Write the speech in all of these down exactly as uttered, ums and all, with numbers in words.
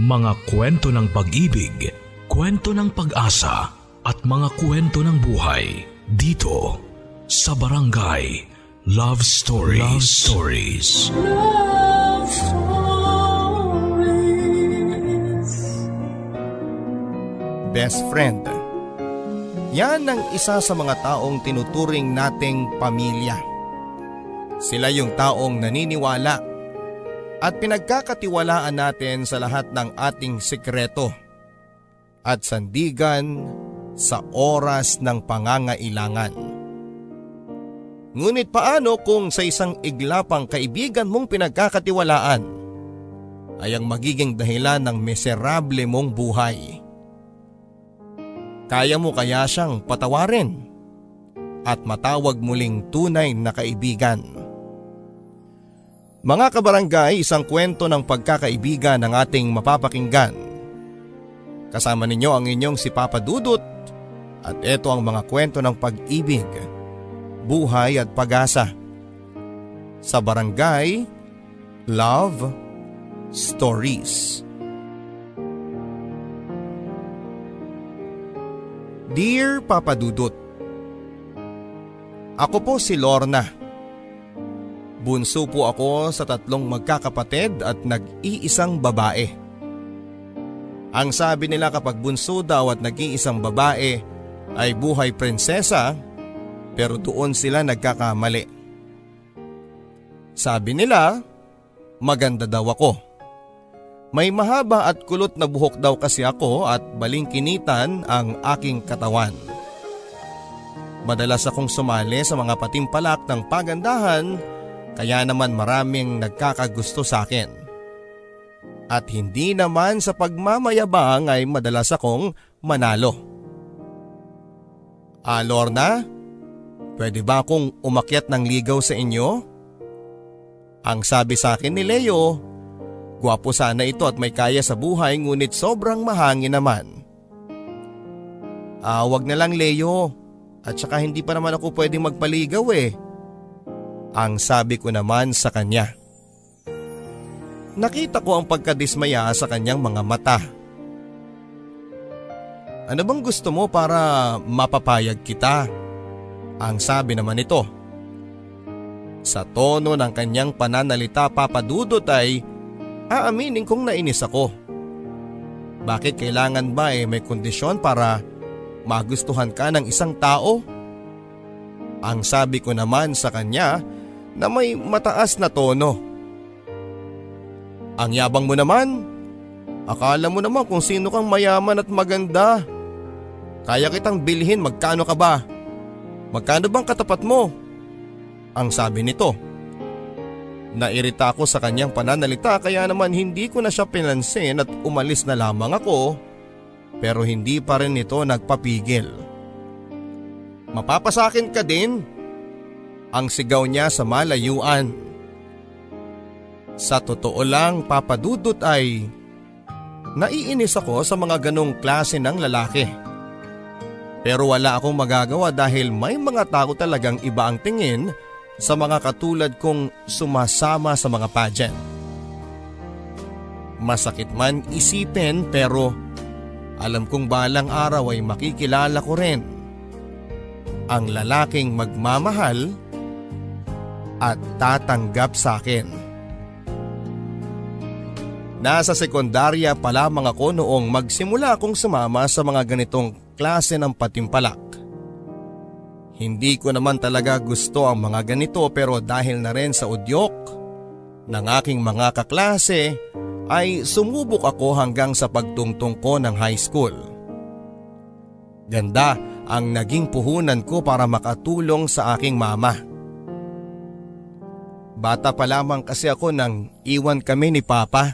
Mga kwento ng pag-ibig, kwento ng pag-asa at mga kwento ng buhay dito sa Barangay Love Stories. Love Stories. Love Stories. Best friend. Yan ang isa sa mga taong tinuturing nating pamilya. Sila yung taong naniniwala at pinagkakatiwalaan natin sa lahat ng ating sikreto at sandigan sa oras ng pangangailangan. Ngunit paano kung sa isang iglapang kaibigan mong pinagkakatiwalaan ay ang magiging dahilan ng miserable mong buhay? Kaya mo kaya siyang patawarin at matawag muling tunay na kaibigan? Mga kabarangay, isang kwento ng pagkakaibigan ang ating mapapakinggan. Kasama ninyo ang inyong si Papa Dudut at ito ang mga kwento ng pag-ibig, buhay at pag-asa sa Barangay Love Stories. Dear Papa Dudut, ako po si Lorna. Bunso po ako sa tatlong magkakapatid at nag-iisang babae. Ang sabi nila kapag bunso daw at nag-iisang babae ay buhay prinsesa, pero doon sila nagkakamali. Sabi nila, maganda daw ako. May mahaba at kulot na buhok daw kasi ako at balingkinitan ang aking katawan. Madalas akong sumali sa mga patimpalak ng pagandahan, kaya naman maraming nagkakagusto sa akin. At hindi naman sa pagmamayabang ay madalas akong manalo. Ah, Lorna, pwede ba akong umakyat ng ligaw sa inyo? Ang sabi sa akin ni Leo, gwapo sana ito at may kaya sa buhay ngunit sobrang mahangin naman. Ah, wag na lang Leo, at saka hindi pa naman ako pwedeng magpaligaw eh. Ang sabi ko naman sa kanya. Nakita ko ang pagkadismaya sa kanyang mga mata. Ano bang gusto mo para mapapayag kita? Ang sabi naman nito. Sa tono ng kanyang pananalita, Papa Dudut, ay aaminin kong nainis ako. Bakit kailangan ba eh may kondisyon para magustuhan ka ng isang tao? Ang sabi ko naman sa kanya na may mataas na tono. Ang yabang mo naman. Akala mo naman kung sino kang mayaman at maganda. Kaya kitang bilhin, magkano ka ba? Magkano bang katapat mo? Ang sabi nito. Nairita ako sa kanyang pananalita kaya naman hindi ko na siya pinansin at umalis na lamang ako. Pero hindi pa rin ito nagpapigil. Mapapasakin ka din. Ang sigaw niya sa malayuan. Sa totoo lang, Papa Dudut, ay naiinis ako sa mga ganong klase ng lalaki. Pero wala akong magagawa dahil may mga tao talagang iba ang tingin sa mga katulad kong sumasama sa mga pageant. Masakit man isipin pero alam kong balang araw ay makikilala ko rin ang lalaking magmamahal at tatanggap sa akin. Nasa sekundarya pa lamang ako noong magsimula akong sumama sa mga ganitong klase ng patimpalak. Hindi ko naman talaga gusto ang mga ganito pero dahil na rin sa udyok ng aking mga kaklase ay sumubok ako hanggang sa pagtungtong ko ng high school. Ganda ang naging puhunan ko para makatulong sa aking mama. Bata pa lamang kasi ako nang iwan kami ni Papa.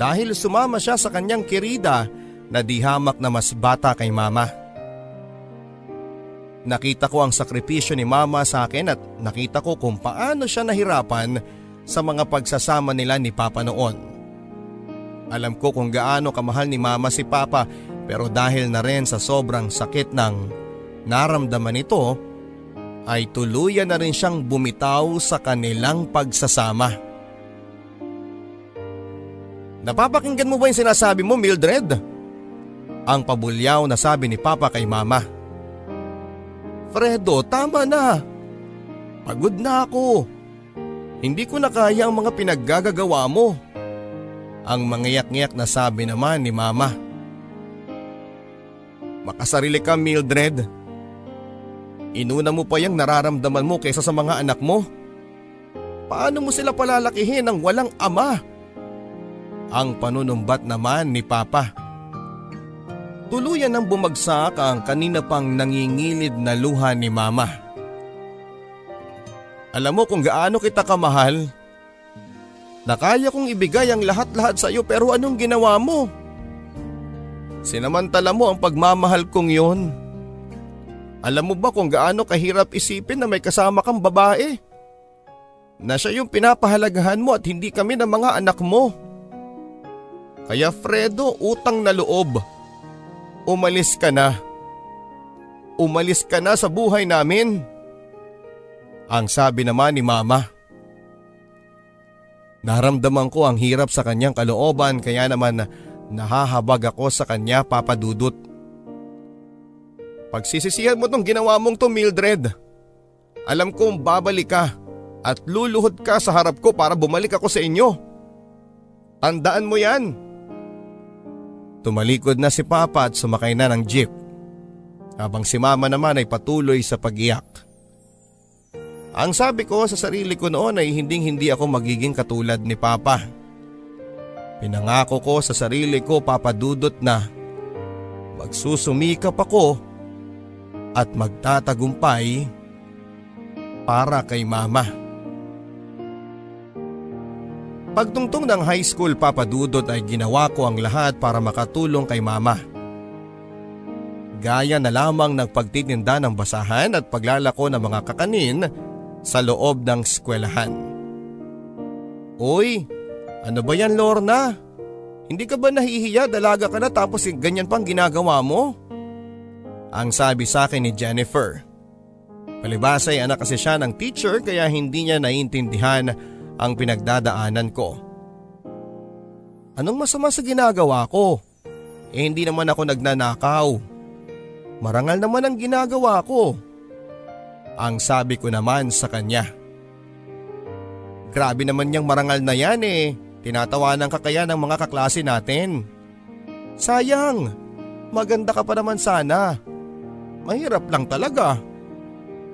Dahil sumama siya sa kanyang kirida na di hamak na mas bata kay Mama. Nakita ko ang sakripisyo ni Mama sa akin at nakita ko kung paano siya nahirapan sa mga pagsasama nila ni Papa noon. Alam ko kung gaano kamahal ni Mama si Papa. Pero dahil na rin sa sobrang sakit ng naramdaman nito, ay tuluyan na rin siyang bumitaw sa kanilang pagsasama. Napapakinggan mo ba yung sinasabi mo, Mildred? Ang pabulyaw na sabi ni Papa kay Mama. Fredo, tama na. Pagod na ako. Hindi ko na kaya ang mga pinaggagawa mo. Ang mangiyak-ngiyak na sabi naman ni Mama. Makasarili ka, Mildred. Inuna mo pa yung nararamdaman mo kaysa sa mga anak mo. Paano mo sila palalakihin ng walang ama? Ang panunumbat naman ni Papa. Tuluyan ang bumagsak ang kanina pang nangingilid na luha ni Mama. Alam mo kung gaano kita kamahal? Nakaya kong ibigay ang lahat-lahat sa iyo, pero anong ginawa mo? Sinamantala mo ang pagmamahal kong yon. Alam mo ba kung gaano kahirap isipin na may kasama kang babae? Na siya yung pinapahalagahan mo at hindi kami ng mga anak mo. Kaya Fredo, utang na loob. Umalis ka na. Umalis ka na sa buhay namin. Ang sabi naman ni Mama. Naramdaman ko ang hirap sa kanyang kalooban, kaya naman nahahabag ako sa kanya, Papa Dudut. Pagsisisihan mo tong ginawa mong to, Mildred. Alam kong babalik ka at luluhod ka sa harap ko para bumalik ako sa inyo. Tandaan mo yan. Tumalikod na si Papa at sumakay na ng jeep, habang si Mama naman ay patuloy sa pag-iyak. Ang sabi ko sa sarili ko noon ay hinding-hindi ako magiging katulad ni Papa. Pinangako ko sa sarili ko, Papa Dudut, na magsusumikap ako at magtatagumpay para kay Mama. Pagtungtong ng high school, Papa Dudut, ay ginawa ko ang lahat para makatulong kay Mama. Gaya na lamang ng pagtitinda ng basahan at paglalako ng mga kakanin sa loob ng eskwelahan. Uy, ano ba yan, Lorna? Hindi ka ba nahihiya? Dalaga ka na tapos ganyan pang ginagawa mo? Ang sabi sa akin ni Jennifer. Palibasa ay anak kasi siya ng teacher, kaya hindi niya naiintindihan ang pinagdadaanan ko. Anong masama sa ginagawa ko? Eh hindi naman ako nagnanakaw. Marangal naman ang ginagawa ko. Ang sabi ko naman sa kanya. Grabe naman niyang marangal na yan eh. Tinatawanan ka kaya ng mga kaklase natin. Sayang, maganda ka pa naman sana. Mahirap lang talaga.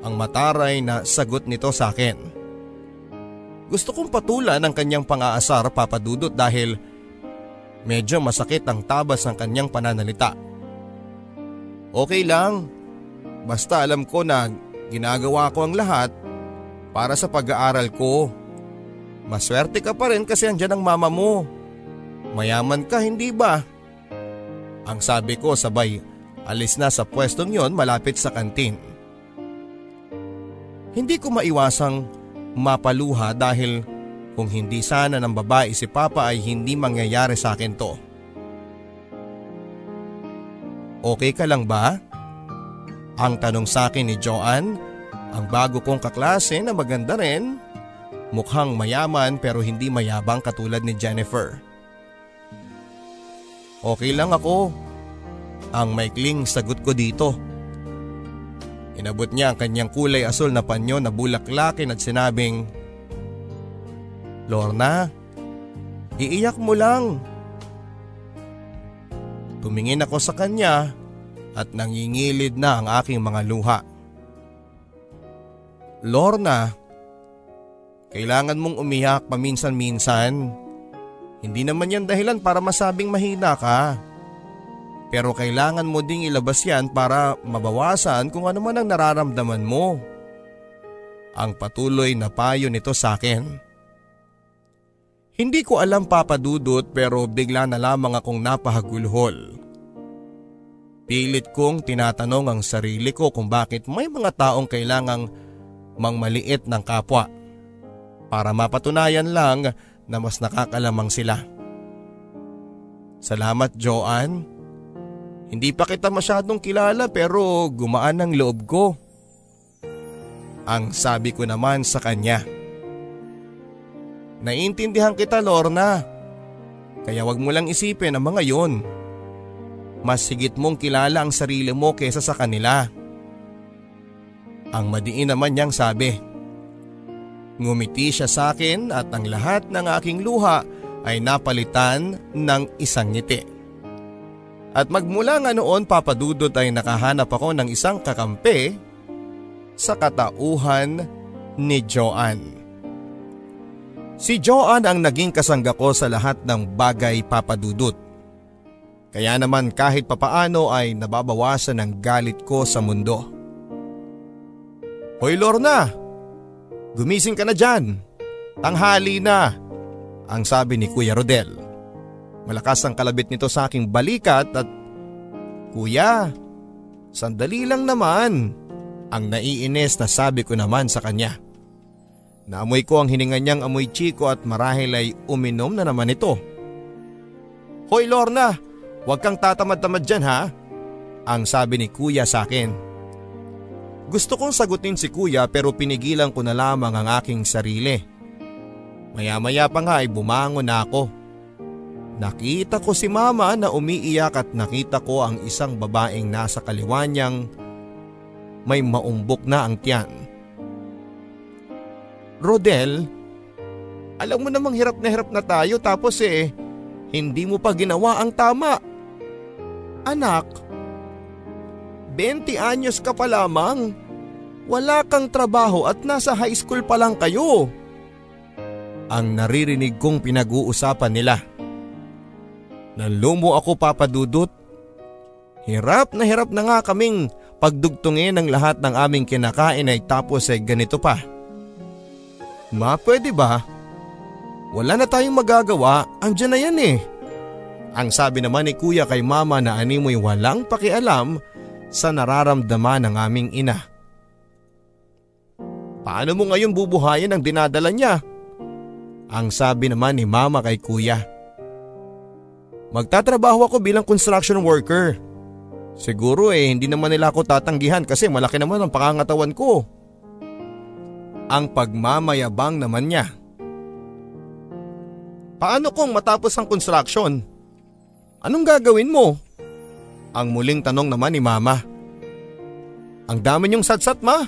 Ang mataray na sagot nito sa akin. Gusto kong patulan ang kanyang pang-aasar, Papa Dudut, dahil medyo masakit ang tabas ng kanyang pananalita. Okay lang, basta alam ko na ginagawa ko ang lahat para sa pag-aaral ko. Maswerte ka pa rin kasi andyan ang mama mo. Mayaman ka, hindi ba? Ang sabi ko sabay alis na sa pwestong yon malapit sa kantin. Hindi ko maiwasang mapaluha dahil kung hindi sana ng babae si Papa ay hindi mangyayari sa akin to. Okay ka lang ba? Ang tanong sa akin ni Joanne, ang bago kong kaklase na maganda rin, mukhang mayaman pero hindi mayabang katulad ni Jennifer. Okay lang ako. Ang maikling sagot ko dito. Inabot niya ang kanyang kulay asul na panyo na bulaklakin at sinabing, Lorna, iiyak mo lang. Tumingin ako sa kanya at nangingilid na ang aking mga luha. Lorna, kailangan mong umiyak paminsan-minsan. Hindi naman yan dahilan para masabing mahina ka. Pero kailangan mo ding ilabas yan para mabawasan kung ano man ang nararamdaman mo. Ang patuloy na payo nito sa akin. Hindi ko alam, Papa Dudut, pero bigla na lamang akong napahagulhol. Pilit kong tinatanong ang sarili ko kung bakit may mga taong kailangang mangmaliit ng kapwa para mapatunayan lang na mas nakakalamang sila. Salamat, Joanne. Hindi pa kita masyadong kilala pero gumaan ang loob ko. Ang sabi ko naman sa kanya. Naiintindihan kita, Lorna. Kaya wag mo lang isipin ang mga yon. Mas higit mong kilala ang sarili mo kesa sa kanila. Ang madiin naman niyang sabi. Ngumiti siya sa akin at ang lahat ng aking luha ay napalitan ng isang ngiti. At magmula nga noon, Papa Dudut, ay nakahanap ako ng isang kakampi sa katauhan ni Joanne. Si Joanne ang naging kasangga ko sa lahat ng bagay, Papa Dudut. Kaya naman kahit papaano ay nababawasan ang galit ko sa mundo. Hoy Lorna, gumising ka na dyan. Tanghali na, ang sabi ni Kuya Rodel. Malakas ang kalabit nito sa aking balikat at, Kuya, sandali lang naman, ang naiinis na sabi ko naman sa kanya. Naamoy ko ang hininga niyang amoy chiko at marahil ay uminom na naman ito. Hoy Lorna, huwag kang tatamad-tamad dyan ha, ang sabi ni Kuya sa akin. Gusto kong sagutin si Kuya pero pinigilan ko na lamang ang aking sarili. Maya-maya pa nga ay bumangon na ako. Nakita ko si Mama na umiiyak at nakita ko ang isang babaeng nasa kaliwa niyang may maumbok na ang tiyan. Rodel, alam mo namang hirap na hirap na tayo tapos eh, hindi mo pa ginawa ang tama. Anak, twenty anyos ka pa lamang. Wala kang trabaho at nasa high school pa lang kayo. Ang naririnig kong pinag-uusapan nila. Nalumo ako, Papa Dudut. Hirap na hirap na nga kaming pagdugtungin ng lahat ng aming kinakain ay tapos ay ganito pa. Ma, pwede ba? Wala na tayong magagawa, andyan na yan eh. Ang sabi naman ni Kuya kay Mama na animoy walang pakialam sa nararamdaman ng aming ina. Paano mo ngayon bubuhayin ang dinadala niya? Ang sabi naman ni Mama kay Kuya. Magtatrabaho ako bilang construction worker. Siguro eh hindi naman nila ako tatanggihan kasi malaki naman ang pakangatawan ko. Ang pagmamayabang naman niya. Paano kung matapos ang construction? Anong gagawin mo? Ang muling tanong naman ni Mama. Ang dami niyong satsat ma.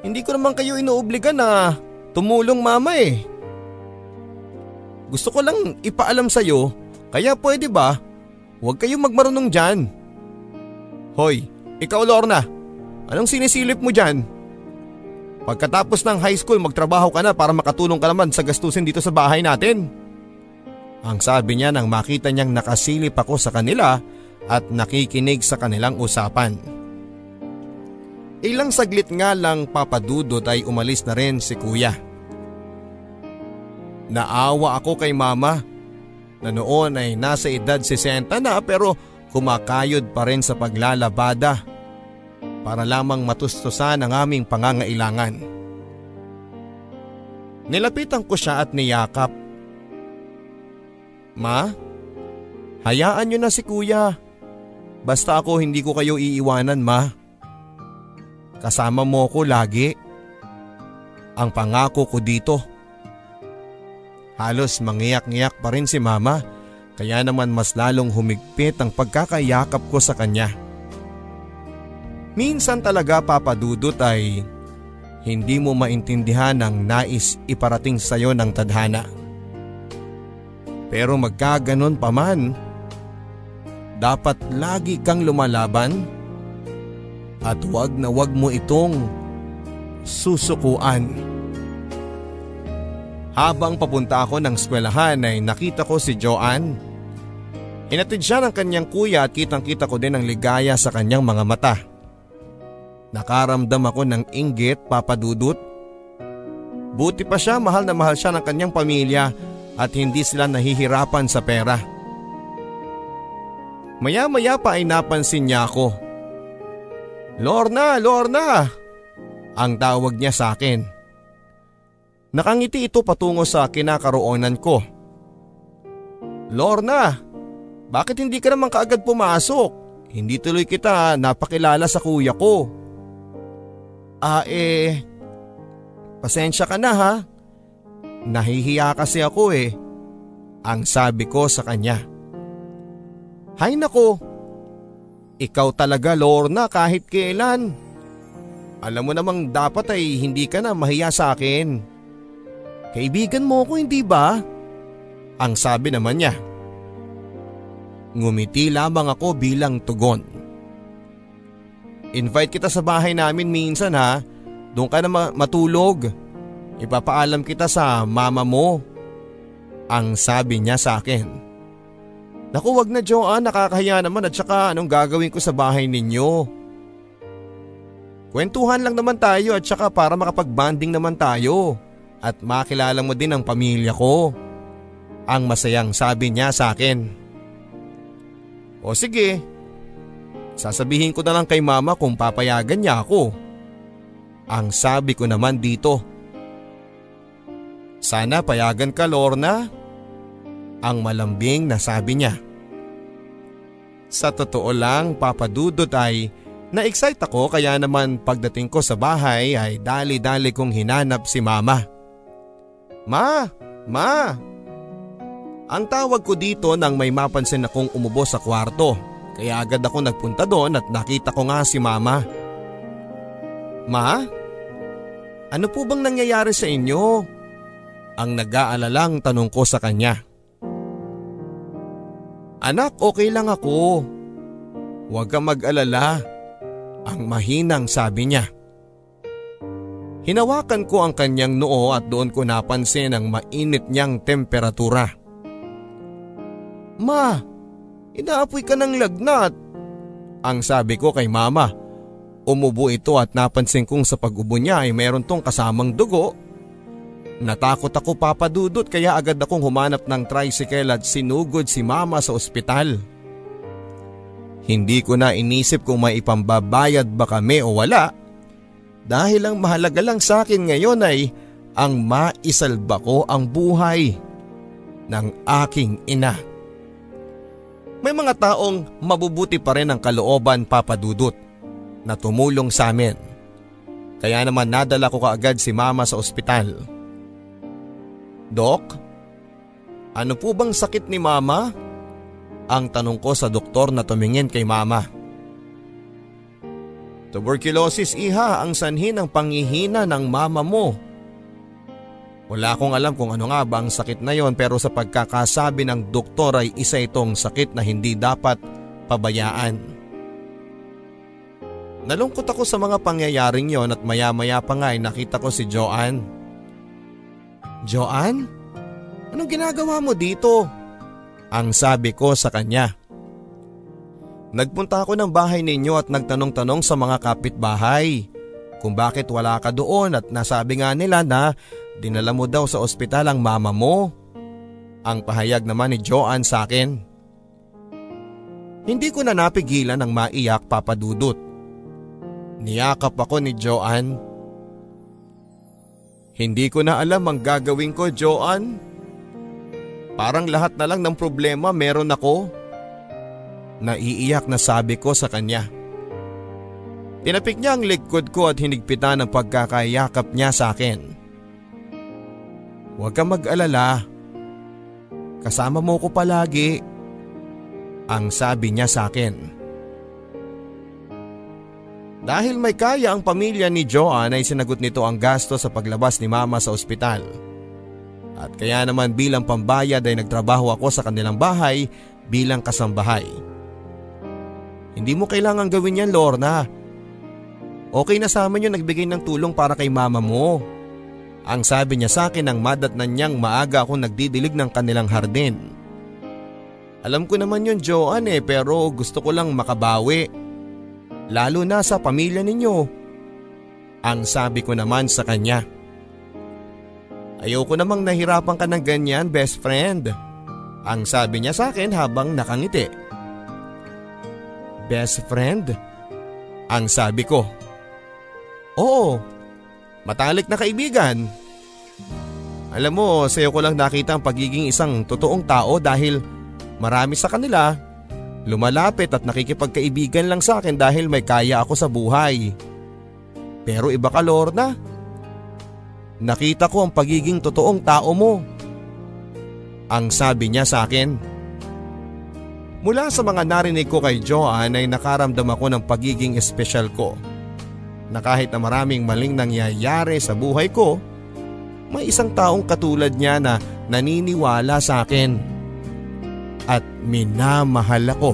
Hindi ko naman kayo inuobligan na tumulong Mama eh. Gusto ko lang ipaalam sa'yo. Kaya pwede ba? Huwag kayong magmarunong dyan. Hoy, ikaw Lorna, anong sinisilip mo dyan? Pagkatapos ng high school magtrabaho ka na para makatulong ka naman sa gastusin dito sa bahay natin. Ang sabi niya nang makita niyang nakasilip ako sa kanila at nakikinig sa kanilang usapan. Ilang saglit nga lang Papa Dudut ay umalis na rin si Kuya. Naawa ako kay Mama. Na noon ay nasa edad sixty na pero kumakayod pa rin sa paglalabada para lamang matustusan ang aming pangangailangan. Nilapitan ko siya at niyakap. Ma, hayaan niyo na si Kuya. Basta ako hindi ko kayo iiwanan, Ma. Kasama mo ko lagi. Ang pangako ko dito. Halos mangiyak-ngiyak pa rin si Mama, kaya naman mas lalong humigpit ang pagkakayakap ko sa kanya. Minsan talaga Papa Dudut ay hindi mo maintindihan ang nais iparating sa'yo ng tadhana. Pero magkaganon pa man, dapat lagi kang lumalaban at huwag na huwag mo itong susukuan. Habang papunta ako ng eskwelahan ay nakita ko si Joanne. Hinatid siya ng kanyang kuya at kitang-kita ko din ang ligaya sa kanyang mga mata. Nakaramdam ako ng inggit, Papa Dudut. Buti pa siya, mahal na mahal siya ng kanyang pamilya at hindi sila nahihirapan sa pera. Maya-maya pa ay napansin niya ako. Lorna, Lorna! Ang tawag niya sa akin. Nakangiti ito patungo sa kinakaroonan ko. Lorna, bakit hindi ka naman kaagad pumasok? Hindi tuloy kita napakilala sa kuya ko. Ah eh, pasensya ka na ha. Nahihiya kasi ako eh. ang sabi ko sa kanya. Hay nako, ikaw talaga Lorna kahit kailan. Alam mo namang dapat ay hindi ka na mahiya sa akin. Kaibigan mo ako hindi ba? Ang sabi naman niya. Ngumiti lamang ako bilang tugon. Invite kita sa bahay namin minsan ha, doon ka na matulog. Ipapaalam kita sa mama mo. Ang sabi niya sa akin. Naku wag na Joanne, nakakahiya naman at saka anong gagawin ko sa bahay ninyo? Kwentuhan lang naman tayo at saka para makapag-banding naman tayo. At makilala mo din ang pamilya ko. Ang masayang sabi niya sa akin. O sige, sasabihin ko na lang kay mama kung papayagan niya ako. Ang sabi ko naman dito. Sana payagan ka Lorna. Ang malambing na sabi niya. Sa totoo lang Papa Dudut ay na-excite ako kaya naman pagdating ko sa bahay ay dali-dali kong hinanap si mama. Ma! Ma! Ang tawag ko dito nang may mapansin akong umubo sa kwarto, kaya agad ako nagpunta doon at nakita ko nga si mama. Ma, ano po bang nangyayari sa inyo? Ang nag-aalalang tanong ko sa kanya. Anak, okay lang ako. Huwag kang mag-alala. Ang mahinang sabi niya. Hinawakan ko ang kanyang noo at doon ko napansin ang mainit niyang temperatura. Ma, inaapoy ka ng lagnat. Ang sabi ko kay mama. Umubo ito at napansin kong sa pag-ubo niya ay meron tong kasamang dugo. Natakot ako Papa Dudut kaya agad akong humanap ng tricycle at sinugod si mama sa ospital. Hindi ko na inisip kung may ipambabayad ba kami o wala. Dahil ang mahalaga lang sa akin ngayon ay ang maisalba ko ang buhay ng aking ina. May mga taong mabubuti pa rin ang kalooban Papa Dudut na tumulong sa amin. Kaya naman nadala ko kaagad si mama sa ospital. Dok, ano po bang sakit ni mama? Ang tanong ko sa doktor na tumingin kay mama. Tuberculosis iha ang sanhi ng panghihina ng mama mo. Wala akong alam kung ano nga ba ang sakit na yon pero sa pagkakasabi ng doktor ay isa itong sakit na hindi dapat pabayaan. Nalungkot ako sa mga pangyayaring yon at maya-maya pa nga ay nakita ko si Joanne. Joanne? Anong ginagawa mo dito? Ang sabi ko sa kanya. Nagpunta ako ng bahay ninyo at nagtanong-tanong sa mga kapitbahay kung bakit wala ka doon at nasabi nga nila na dinala mo daw sa ospital ang mama mo. Ang pahayag naman ni Joanne sa akin. Hindi ko na napigilan ang maiyak Papa Dudut. Niyakap ako ni Joanne. Hindi ko na alam ang gagawin ko Joanne. Parang lahat na lang ng problema meron ako. Naiiyak na sabi ko sa kanya. Tinapik niya ang likod ko at hinigpitan ang pagkakayakap niya sa akin. Huwag kang mag-alala. Kasama mo ko palagi. Ang sabi niya sa akin. Dahil may kaya ang pamilya ni Joanne ay sinagot nito ang gasto sa paglabas ni mama sa ospital. At kaya naman bilang pambayad ay nagtrabaho ako sa kanilang bahay bilang kasambahay. Hindi mo kailangang gawin yan Lorna. Okay na sa amin yung nagbigay ng tulong para kay mama mo. Ang sabi niya sa akin nang madatnan niyang maaga akong nagdidilig ng kanilang hardin. Alam ko naman yun Joanne eh, pero gusto ko lang makabawi. Lalo na sa pamilya ninyo. Ang sabi ko naman sa kanya. Ayoko namang nahirapan ka ng ganyan best friend. Ang sabi niya sa akin habang nakangiti. Best friend? Ang sabi ko. Oo. Matalik na kaibigan. Alam mo, sa'yo ko lang nakita ang pagiging isang totoong tao dahil marami sa kanila lumalapit at nakikipagkaibigan lang sa akin dahil may kaya ako sa buhay. Pero iba ka Lorna. Nakita ko ang pagiging totoong tao mo. ang sabi niya sa akin. Mula sa mga narinig ko kay Joanne ay nakaramdam ako ng pagiging espesyal ko, na kahit na maraming maling nangyayari sa buhay ko, may isang taong katulad niya na naniniwala sa akin at minamahal ako.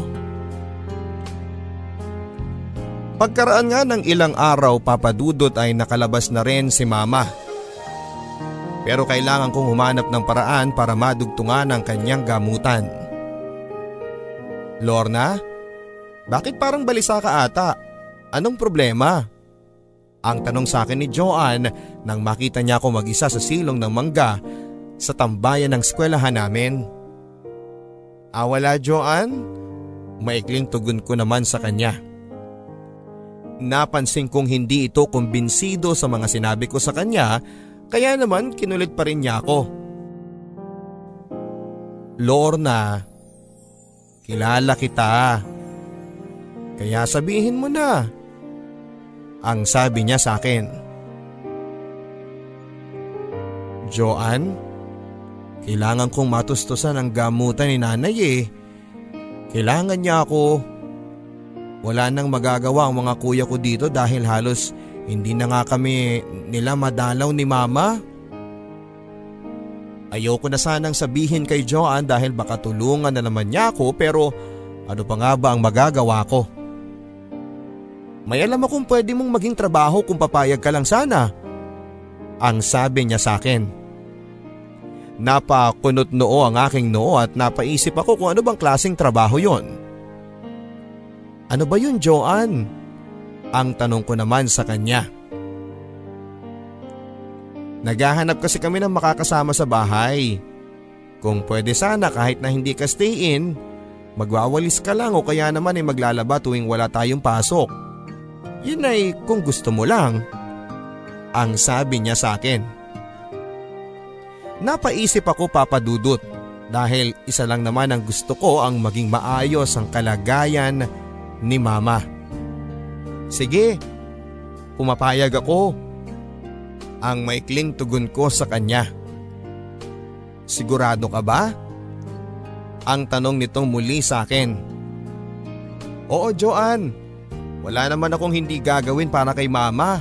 Pagkaraan nga ng ilang araw, Papa Dudut, ay nakalabas na rin si Mama. Pero kailangan kong humanap ng paraan para madugtungan ang kanyang gamutan. "Lorna, bakit parang balisa ka ata? Anong problema?" Ang tanong sa akin ni Joanne nang makita niya ako mag-isa sa silong ng mangga sa tambayan ng eskwelahan namin. "Ah, wala, Joanne," maikling tugon ko naman sa kanya. Napansin kong hindi ito kumbinsido sa mga sinabi ko sa kanya, kaya naman kinulit pa rin niya ako. "Lorna, kilala kita, kaya sabihin mo na," ang sabi niya sa akin. "Joanne, kailangan kong matustusan ang gamutan ni nanay eh. Kailangan niya ako. Wala nang magagawa ang mga kuya ko dito dahil halos hindi na nga kami nila madalaw ni Mama. Ayoko na sanang sabihin kay Joanne dahil baka tulungan na naman niya ako, pero ano pa nga ba ang magagawa ko? May alam akong pwede mong maging trabaho kung papayag ka lang sana," ang sabi niya sa akin. Napakunot noo ang aking noo at napaisip ako kung ano bang klaseng trabaho yon. "Ano ba yun, Joanne?" ang tanong ko naman sa kanya. "Naghahanap kasi kami ng makakasama sa bahay. Kung pwede sana kahit na hindi ka stay in, magwawalis ka lang o kaya naman ay maglalaba tuwing wala tayong pasok. Yun ay kung gusto mo lang," ang sabi niya sa akin. Napaisip ako, Papa Dudut, dahil isa lang naman ang gusto ko, ang maging maayos ang kalagayan ni Mama. "Sige, pumapayag ako," ang maikling tugon ko sa kanya. "Sigurado ka ba?" ang tanong nitong muli sa akin. "Oo, Joanne. Wala naman akong hindi gagawin para kay Mama,"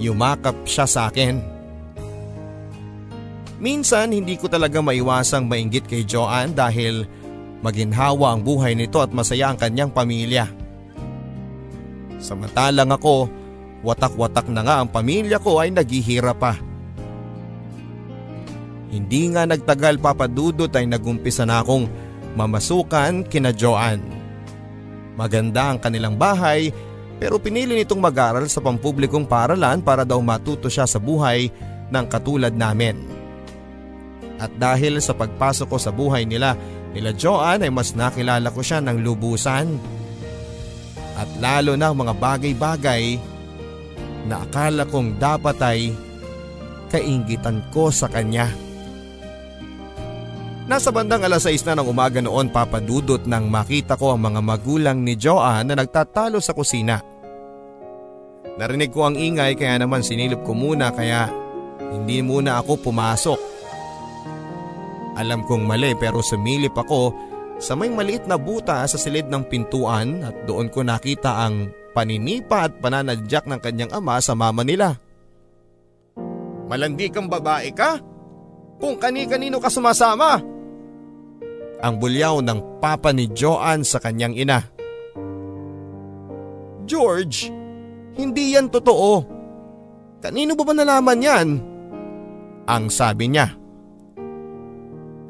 yumakap siya sa akin. Minsan hindi ko talaga maiwasang mainggit kay Joanne dahil maginhawa ang buhay nito at masaya ang kanyang pamilya. Samantalang ako, watak-watak na nga ang pamilya ko ay naghihirap pa. Hindi nga nagtagal, Papa Dudut, ay nagumpisa na akong mamasukan kina Joanne. Maganda ang kanilang bahay, pero pinili nitong mag-aral sa pampublikong paaralan para daw matuto siya sa buhay ng katulad namin. At dahil sa pagpasok ko sa buhay nila, nila Joanne, ay mas nakilala ko siya ng lubusan. At lalo na mga bagay-bagay na akala kong dapat ay kainggitan ko sa kanya. Nasa bandang alas sais na ng umaga noon, Papa Dudut, nang makita ko ang mga magulang ni Joanne na nagtatalo sa kusina. Narinig ko ang ingay kaya naman sinilip ko muna, kaya hindi muna ako pumasok. Alam kong mali, pero sumilip ako sa may maliit na buta sa silid ng pintuan at doon ko nakita ang paninipa at pananadyak ng kanyang ama sa mama nila. "Malandi kang babae ka? Kung kani-kanino ka sumasama?" ang bulyaw ng papa ni Joanne sa kanyang ina. "George, hindi yan totoo. Kanino ba ba nalaman yan?" ang sabi niya.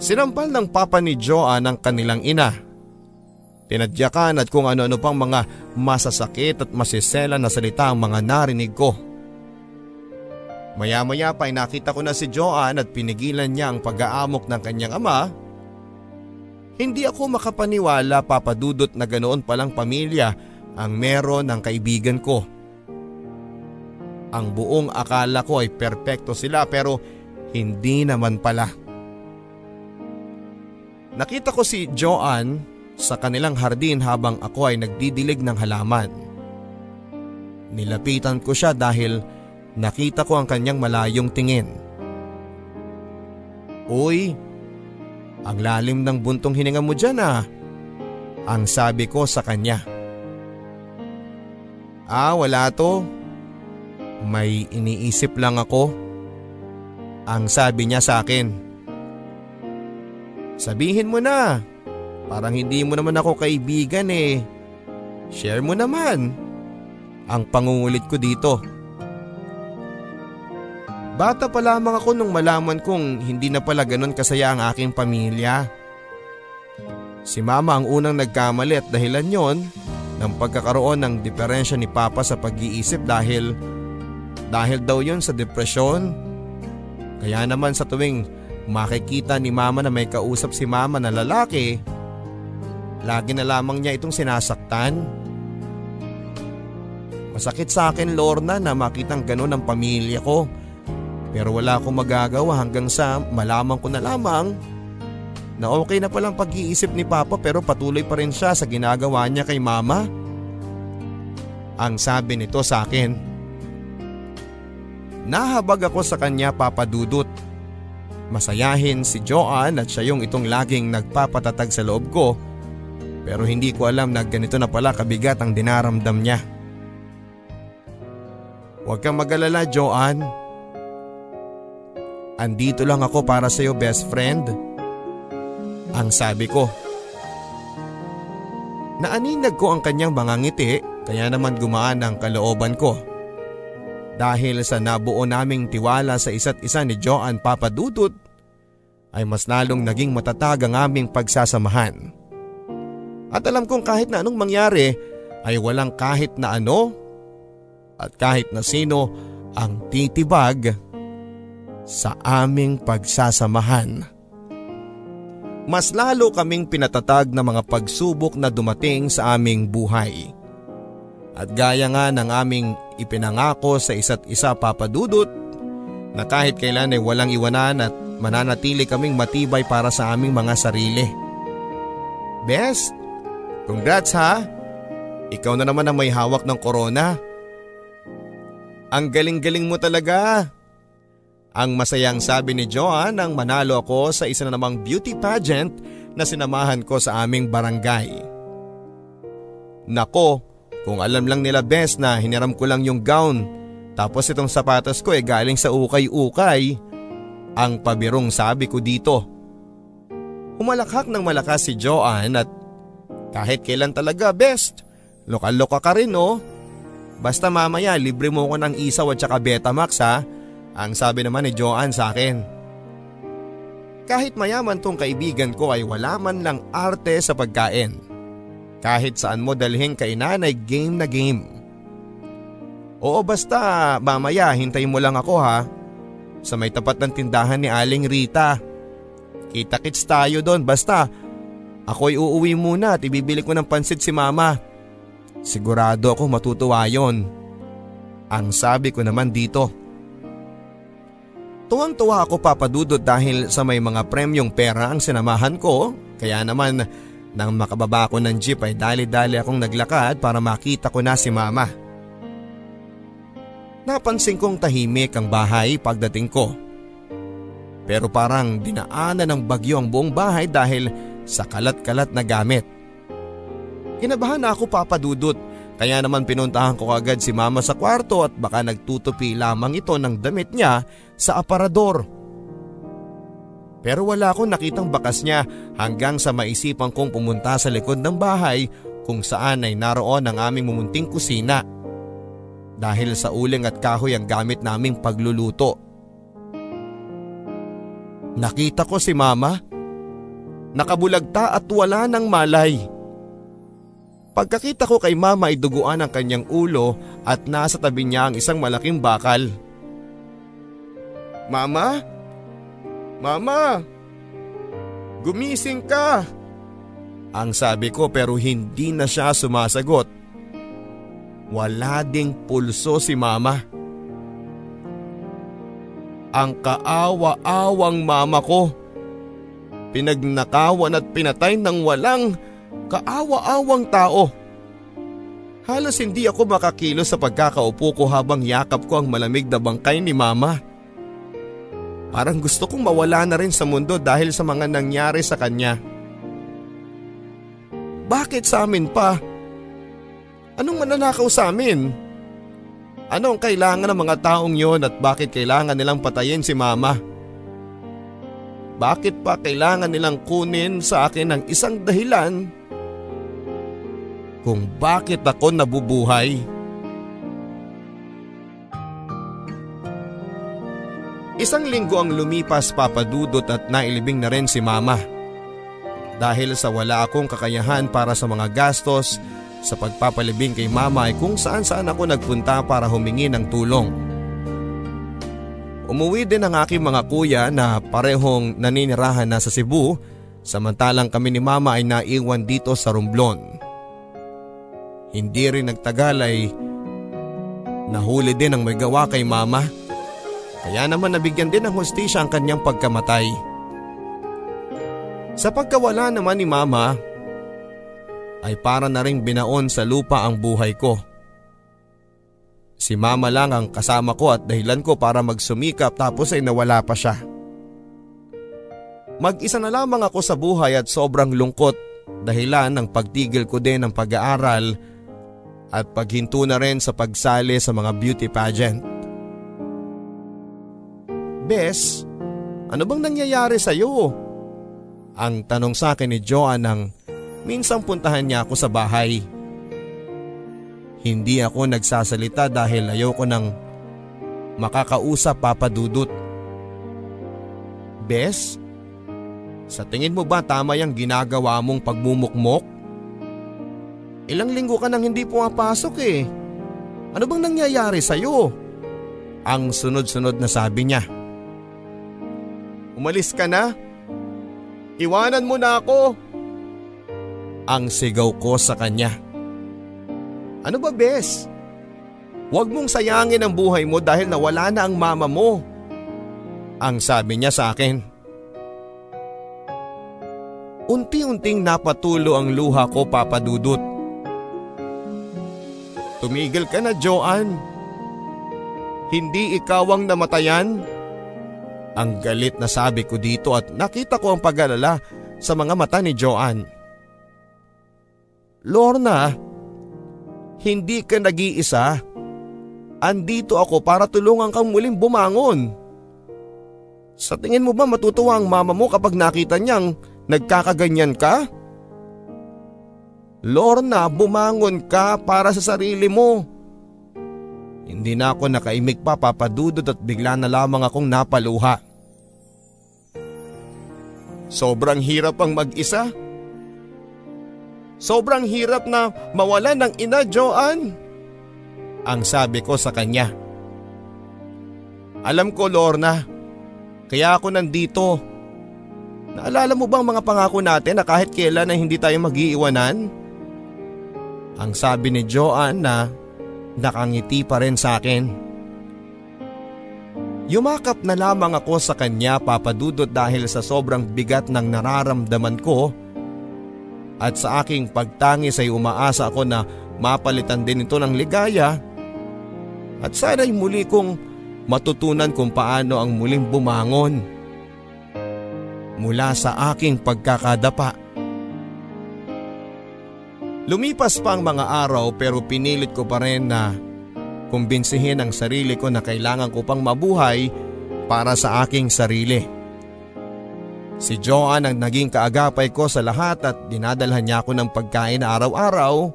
Sinampal ng papa ni Joanne ang kanilang ina. Tinadyakan at kung ano-ano pang mga masasakit at masisela na salita ang mga narinig ko. Maya-maya pa ay nakita ko na si Joanne at pinigilan niya ang pag-aamok ng kanyang ama. Hindi ako makapaniwala, Papa Dudut, na ganoon palang pamilya ang meron ng kaibigan ko. Ang buong akala ko ay perpekto sila, pero hindi naman pala. Nakita ko si Joanne sa kanilang hardin habang ako ay nagdidilig ng halaman. Nilapitan ko siya dahil nakita ko ang kanyang malayong tingin. "Uy, Ang lalim ng buntong hininga mo dyan ah. Ang sabi ko sa kanya. Ah, wala to. May iniisip lang ako. Ang sabi niya sa akin. Sabihin mo na. Parang hindi mo naman ako kaibigan eh. Share mo naman. Ang pangungulit ko dito. Bata pa lamang ako nung malaman kong hindi na pala ganun kasaya ang aking pamilya. Si Mama ang unang nagkamali at dahilan yon ng pagkakaroon ng diferensya ni Papa sa pag-iisip dahil dahil daw yon sa depresyon. Kaya naman sa tuwing makikita ni Mama na may kausap si Mama na lalaki, lagi na lamang niya itong sinasaktan. Masakit sa akin, Lorna, na makitang ganun ang pamilya ko. Pero wala akong magagawa hanggang sa malaman ko na lamang na okay na palang pag-iisip ni Papa pero patuloy pa rin siya sa ginagawa niya kay Mama. Ang sabi nito sa akin. Nahabag ako sa kanya, Papa Dudut. Masayahin si Joanne at siya yung itong laging nagpapatatag sa loob ko pero hindi ko alam na ganito na pala kabigat ang dinaramdam niya. Huwag kang mag-alala, Joanne. Andito lang ako para sa'yo, best friend. Ang sabi ko. Naaninag ko ang kanyang mga ngiti kaya naman gumaan ang kalooban ko. Dahil sa nabuo naming tiwala sa isa't isa ni Joanne, Papa Dudut, ay mas lalong naging matatag ang aming pagsasamahan. At alam kong kahit na anong mangyari ay walang kahit na ano at kahit na sino ang titibag sa aming pagsasamahan. Mas lalo kaming pinatatag ng mga pagsubok na dumating sa aming buhay. At gaya nga ng aming ipinangako sa isa't isa, Papa Dudut, na kahit kailan ay walang iwanan at mananatili kaming matibay para sa aming mga sarili. Best, congrats ha! Ikaw na naman ang may hawak ng corona. Ang galing-galing mo talaga! Ang masayang sabi ni Joanne nang manalo ako sa isa na namang beauty pageant na sinamahan ko sa aming barangay. Nako, kung alam lang nila, best, na hiniram ko lang yung gown tapos itong sapatos ko ay eh, galing sa ukay-ukay. Ang pabirong sabi ko dito. Umalakhak ng malakas si Joanne at kahit kailan talaga, best, lokal-loka ka rin no? Basta mamaya libre mo ko ng isaw at saka Betamax ha. Ang sabi naman ni Joanne sa akin. Kahit mayaman tong kaibigan ko ay wala man lang arte sa pagkain. Kahit saan mo dalhin kainan ay game na game. Oo, basta mamaya hintayin mo lang ako ha. Sa may tapat ng tindahan ni Aling Rita. Kita-kits tayo doon, basta ako'y uuwi muna at ibibili ko ng pansit si Mama. Sigurado ako matutuwa yon. Ang sabi ko naman dito. Tuwang-tuwa ako, Papa Dudut, dahil sa may mga premyong pera ang sinamahan ko. Kaya naman nang makababa ko ng jeep ay dali-dali akong naglakad para makita ko na si Mama. Napansin kong tahimik ang bahay pagdating ko. Pero parang dinaanan ng bagyo ang buong bahay dahil sa kalat-kalat na gamit. Kinabahan na ako, Papa Dudut, kaya naman pinuntahan ko agad si Mama sa kwarto at baka nagtutupi lamang ito ng damit niya sa aparador. Pero wala akong nakitang bakas niya hanggang sa maisipan kong pumunta sa likod ng bahay kung saan ay naroon ang aming mumunting kusina. Dahil sa uling at kahoy ang gamit naming pagluluto. Nakita ko si Mama. Nakabulagta at wala ng malay. Pagkakita ko kay Mama ay duguan ang kanyang ulo at nasa tabi niya ang isang malaking bakal. Mama? Mama! Gumising ka! Ang sabi ko pero hindi na siya sumasagot. Wala ding pulso si Mama. Ang kaawa-awang mama ko. Pinagnakawan at pinatay ng walang kaawa-awang tao. Halos hindi ako makakilos sa pagkakaupo ko habang yakap ko ang malamig na bangkay ni Mama. Parang gusto kong mawala na rin sa mundo dahil sa mga nangyari sa kanya. Bakit sa amin pa? Anong mananakaw sa amin? Ano ang kailangan ng mga taong yon at bakit kailangan nilang patayin si Mama? Bakit pa kailangan nilang kunin sa akin ang isang dahilan kung bakit ako nabubuhay? Isang linggo ang lumipas, Papa Dudut, at nailibing na rin si Mama. Dahil sa wala akong kakayahan para sa mga gastos, sa pagpapalibing kay Mama ay kung saan saan ako nagpunta para humingi ng tulong. Umuwi din ang aking mga kuya na parehong naninirahan na sa Cebu, samantalang kami ni Mama ay naiwan dito sa Romblon. Hindi rin nagtagal ay nahuli din ang may gawa kay Mama, kaya naman nabigyan din ng hustisya ang kanyang pagkamatay. Sa pagkawala naman ni Mama, ay para na rin binaon sa lupa ang buhay ko. Si Mama lang ang kasama ko at dahilan ko para magsumikap, tapos ay nawala pa siya. Mag-isa na lamang ako sa buhay at sobrang lungkot, dahilan ng pagtigil ko din ng pag-aaral at paghinto na rin sa pagsali sa mga beauty pageant. Bes, ano bang nangyayari sa'yo? Ang tanong sa akin ni Joan nang minsang puntahan niya ako sa bahay. Hindi ako nagsasalita dahil ayoko nang makakausap, Papa Dudut. Bes, sa tingin mo ba tama yung ginagawa mong pagmumukmok? Ilang linggo ka nang hindi pumapasok eh. Ano bang nangyayari sa'yo? Ang sunod-sunod na sabi niya. Umalis ka na? Iwanan mo na ako! Ang sigaw ko sa kanya. Ano ba, Bes? Huwag mong sayangin ang buhay mo dahil nawala na ang mama mo. Ang sabi niya sa akin. Unti-unting napatulo ang luha ko, Papa Dudut. Tumigil ka na, Joan. Hindi ikaw ang namatayan? Ang galit na sabi ko dito at nakita ko ang pag-alala sa mga mata ni Joan. Lorna, hindi ka nag-iisa. Andito ako para tulungan kang muling bumangon. Sa tingin mo ba matutuwa ang mama mo kapag nakita niyang nagkakaganyan ka? Lorna, bumangon ka para sa sarili mo. Hindi na ako nakaimik pa, Papa Dudut, at bigla na lamang akong napaluha. Sobrang hirap ang mag-isa. Sobrang hirap na mawalan ng ina, Joan. Ang sabi ko sa kanya. Alam ko, Lorna, kaya ako nandito. Naalala mo ba ang mga pangako natin na kahit kailan na hindi tayo mag-iiwanan? Ang sabi ni Joan na nakangiti pa rin sa akin. Yumakap na lamang ako sa kanya, Papa Dudut, dahil sa sobrang bigat ng nararamdaman ko. At sa aking pagtangis ay umaasa ako na mapalitan din ito ng ligaya at sana'y muli kong matutunan kung paano ang muling bumangon mula sa aking pagkakadapa. Lumipas pa ang mga araw pero pinilit ko pa rin na kumbinsihin ang sarili ko na kailangan ko pang mabuhay para sa aking sarili. Si Joan ang naging kaagapay ko sa lahat at dinadalhan niya ako ng pagkain araw-araw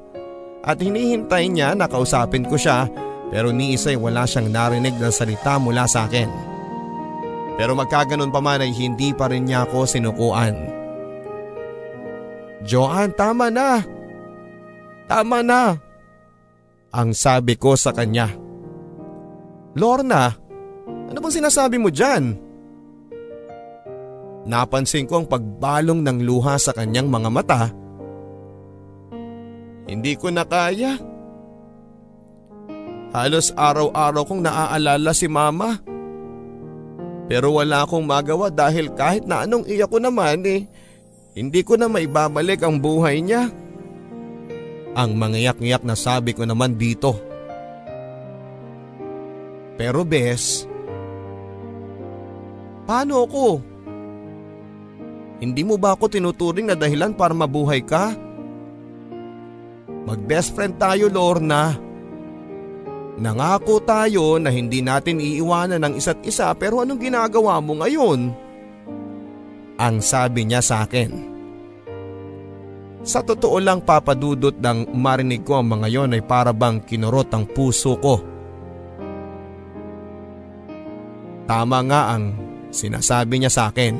at hinihintay niya na kausapin ko siya pero ni isa'y wala siyang narinig na salita mula sa akin. Pero magkaganon pa man ay hindi pa rin niya ako sinukuan. Joan, tama na! Tama na! Ang sabi ko sa kanya. Lorna, ano bang sinasabi mo dyan? Napansin ko ang pagbalong ng luha sa kanyang mga mata. Hindi ko na kaya. Halos araw-araw kong naaalala si Mama. Pero wala akong magawa dahil kahit na anong iyak ko naman eh, hindi ko na maibabalik ang buhay niya. Ang mangiyak-ngiyak na sabi ko naman dito. Pero Bes, Paano ako? Hindi mo ba ako tinuturing na dahilan para mabuhay ka? Mag-best friend tayo, Lorna. Nangako tayo na hindi natin iiwanan ang isa't isa, pero anong ginagawa mo ngayon? Ang sabi niya sa akin. Sa totoo lang, Papa Dudut, nang marinig ko ang mga yon ay parabang kinurot ang puso ko. Tama nga ang sinasabi niya sa akin.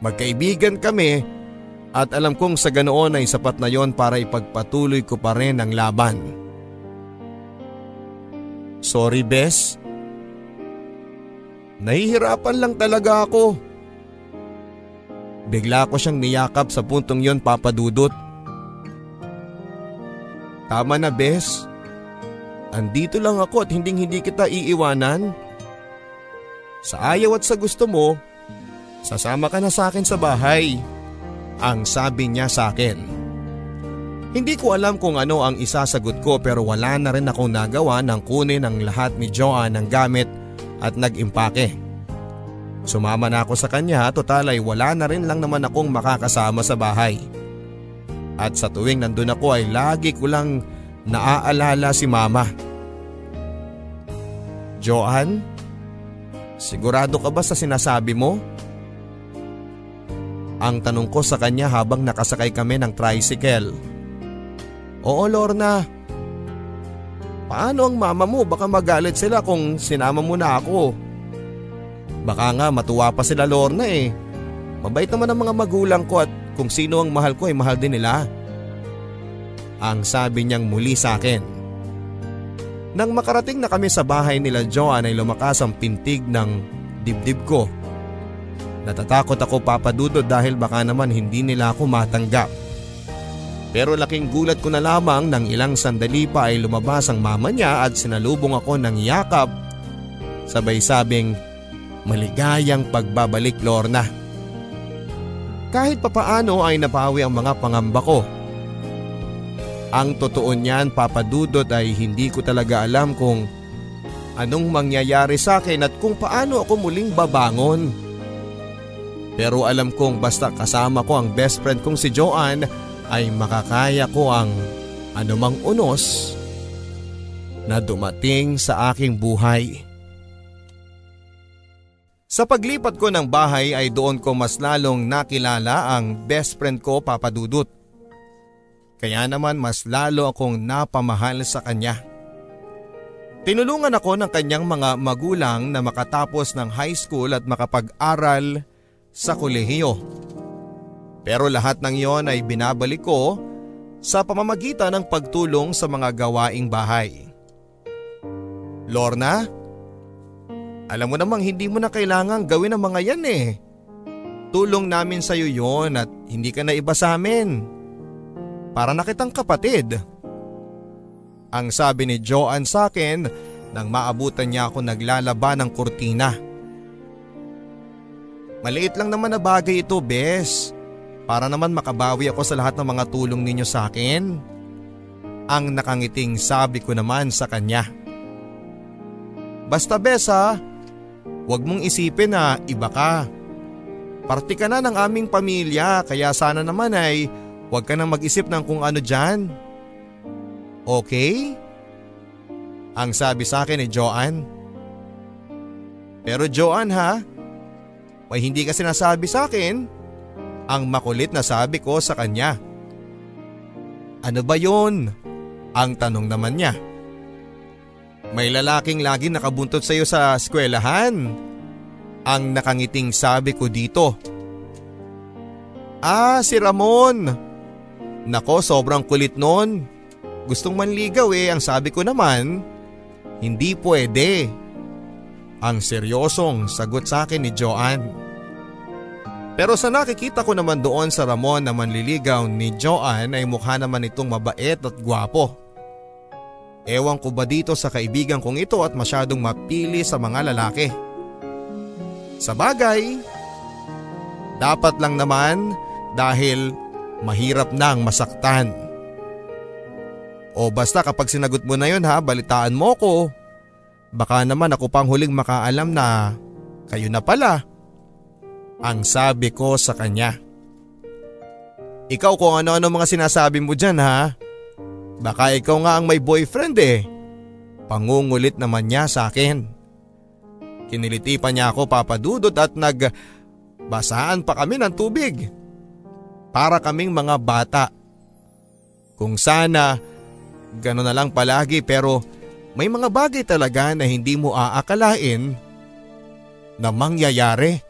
Magkaibigan kami. At alam kong sa ganoon ay sapat na yon para ipagpatuloy ko pa rin ang laban. Sorry, Bes. Nahihirapan lang talaga ako. Bigla ko siyang niyakap sa puntong yon, Papa Dudut. Tama na, Bes. Andito lang ako at hinding-hindi kita iiwanan. Sa ayaw at sa gusto mo, sasama ka na sa akin sa bahay. Ang sabi niya sa akin. Hindi ko alam kung ano ang isasagot ko, pero wala na rin akong nagawa nang kunin ang lahat ni Joanne ng gamit at nag-impake. Sumama na ako sa kanya, total ay wala na rin lang naman akong makakasama sa bahay. At sa tuwing nandun ako ay lagi ko lang naaalala si Mama. Joanne, sigurado ka ba sa sinasabi mo? Ang tanong ko sa kanya habang nakasakay kami ng tricycle. Oo, Lorna. Paano ang mama mo? Baka magalit sila kung sinama mo na ako. Baka nga matuwa pa sila, Lorna eh. Mabait naman ang mga magulang ko at kung sino ang mahal ko ay mahal din nila. Ang sabi niyang muli sa akin. Nang makarating na kami sa bahay nila Joanne ay lumakas ang pintig ng dibdib ko. Natatakot ako, Papa Dudut, dahil baka naman hindi nila ako matanggap. Pero laking gulat ko na lamang nang ilang sandali pa ay lumabas ang mama niya at sinalubong ako ng yakap. Sabay sabing, maligayang pagbabalik, Lorna. Kahit papaano ay napawi ang mga pangamba ko. Ang totoo niyan, Papa Dudut, ay hindi ko talaga alam kung anong mangyayari sa akin at kung paano ako muling babangon. Pero alam kong basta kasama ko ang best friend kong si Joanne ay makakaya ko ang anumang unos na dumating sa aking buhay. Sa paglipat ko ng bahay ay doon ko mas lalong nakilala ang best friend ko, Papa Dudut. Kaya naman mas lalo akong napamahal sa kanya. Tinulungan ako ng kanyang mga magulang na makatapos ng high school at makapag-aral sa kolehiyo. Pero lahat ng iyon ay binabalik ko sa pamamagitan ng pagtulong sa mga gawaing bahay. Lorna, alam mo namang hindi mo na kailangang gawin ang mga yan eh. Tulong namin sa iyo yon at hindi ka na iba sa amin. Para na kitang kapatid. Ang sabi ni Joanne sa akin nang maabutan niya ako naglalaba ng kurtina. Maliit lang naman na bagay ito, Bes. Para naman makabawi ako sa lahat ng mga tulong ninyo sa akin. Ang nakangiting sabi ko naman sa kanya. Basta, Bes, ha, huwag mong isipin na iba ka. Parte ka na ng aming pamilya, kaya sana naman ay huwag ka nang mag-isip ng kung ano dyan. Okay? Ang sabi sa akin ni Joanne. Pero Joanne, ha, may hindi kasi nasabi sa akin. Ang makulit na sabi ko sa kanya. Ano ba yon? Ang tanong naman niya. May lalaking lagi nakabuntot sa iyo sa eskwelahan. Ang nakangiting sabi ko dito. Ah, si Ramon. Nako, sobrang kulit nun. Gustong manligaw eh, ang sabi ko naman. Hindi pwede. Ang seryosong sagot sa akin ni Joanne. Pero sa nakikita ko naman doon sa Ramon na manliligaw ni Joanne ay mukha naman itong mabait at gwapo. Ewan ko ba dito sa kaibigan kong ito at masyadong mapili sa mga lalaki. Sa bagay, dapat lang naman dahil mahirap nang masaktan. O basta kapag sinagot mo na yun ha, balitaan mo ko. Baka naman ako pang huling makaalam na kayo na pala. Ang sabi ko sa kanya. Ikaw kung ano-ano mga sinasabi mo dyan ha. Baka ikaw nga ang may boyfriend eh. Pangungulit naman niya sa akin. Kiniliti pa niya ako, Papa Dudut, at nagbasaan pa kami ng tubig. Para kaming mga bata. Kung sana, gano'n na lang palagi, pero may mga bagay talaga na hindi mo aakalain na mangyayari.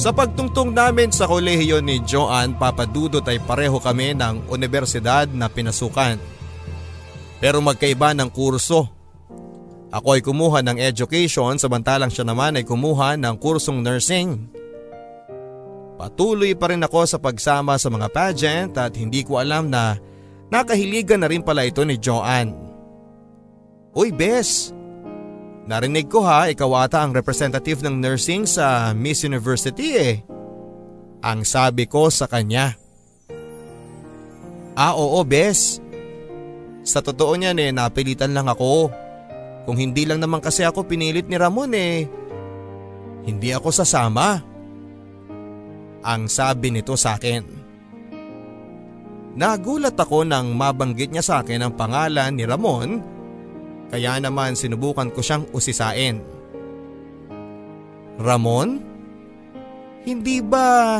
Sa pagtungtong namin sa kolehiyo ni Joanne, Papa Dudut, ay pareho kami ng unibersidad na pinasukan. Pero magkaiba ng kurso. Ako ay kumuha ng education samantalang siya naman ay kumuha ng kursong nursing. Patuloy pa rin ako sa pagsama sa mga pageant at hindi ko alam na nakahiligan na rin pala ito ni Joanne. Uy bes, narinig ko ha, ikaw ata ang representative ng nursing sa Miss University eh. Ang sabi ko sa kanya. Ah oo bes, sa totoo niyan eh napilitan lang ako. Kung hindi lang naman kasi ako pinilit ni Ramon eh, hindi ako sasama. Ang sabi nito sa akin. Nagulat ako nang mabanggit niya sa akin ang pangalan ni Ramon, kaya naman sinubukan ko siyang usisain. Ramon? Hindi ba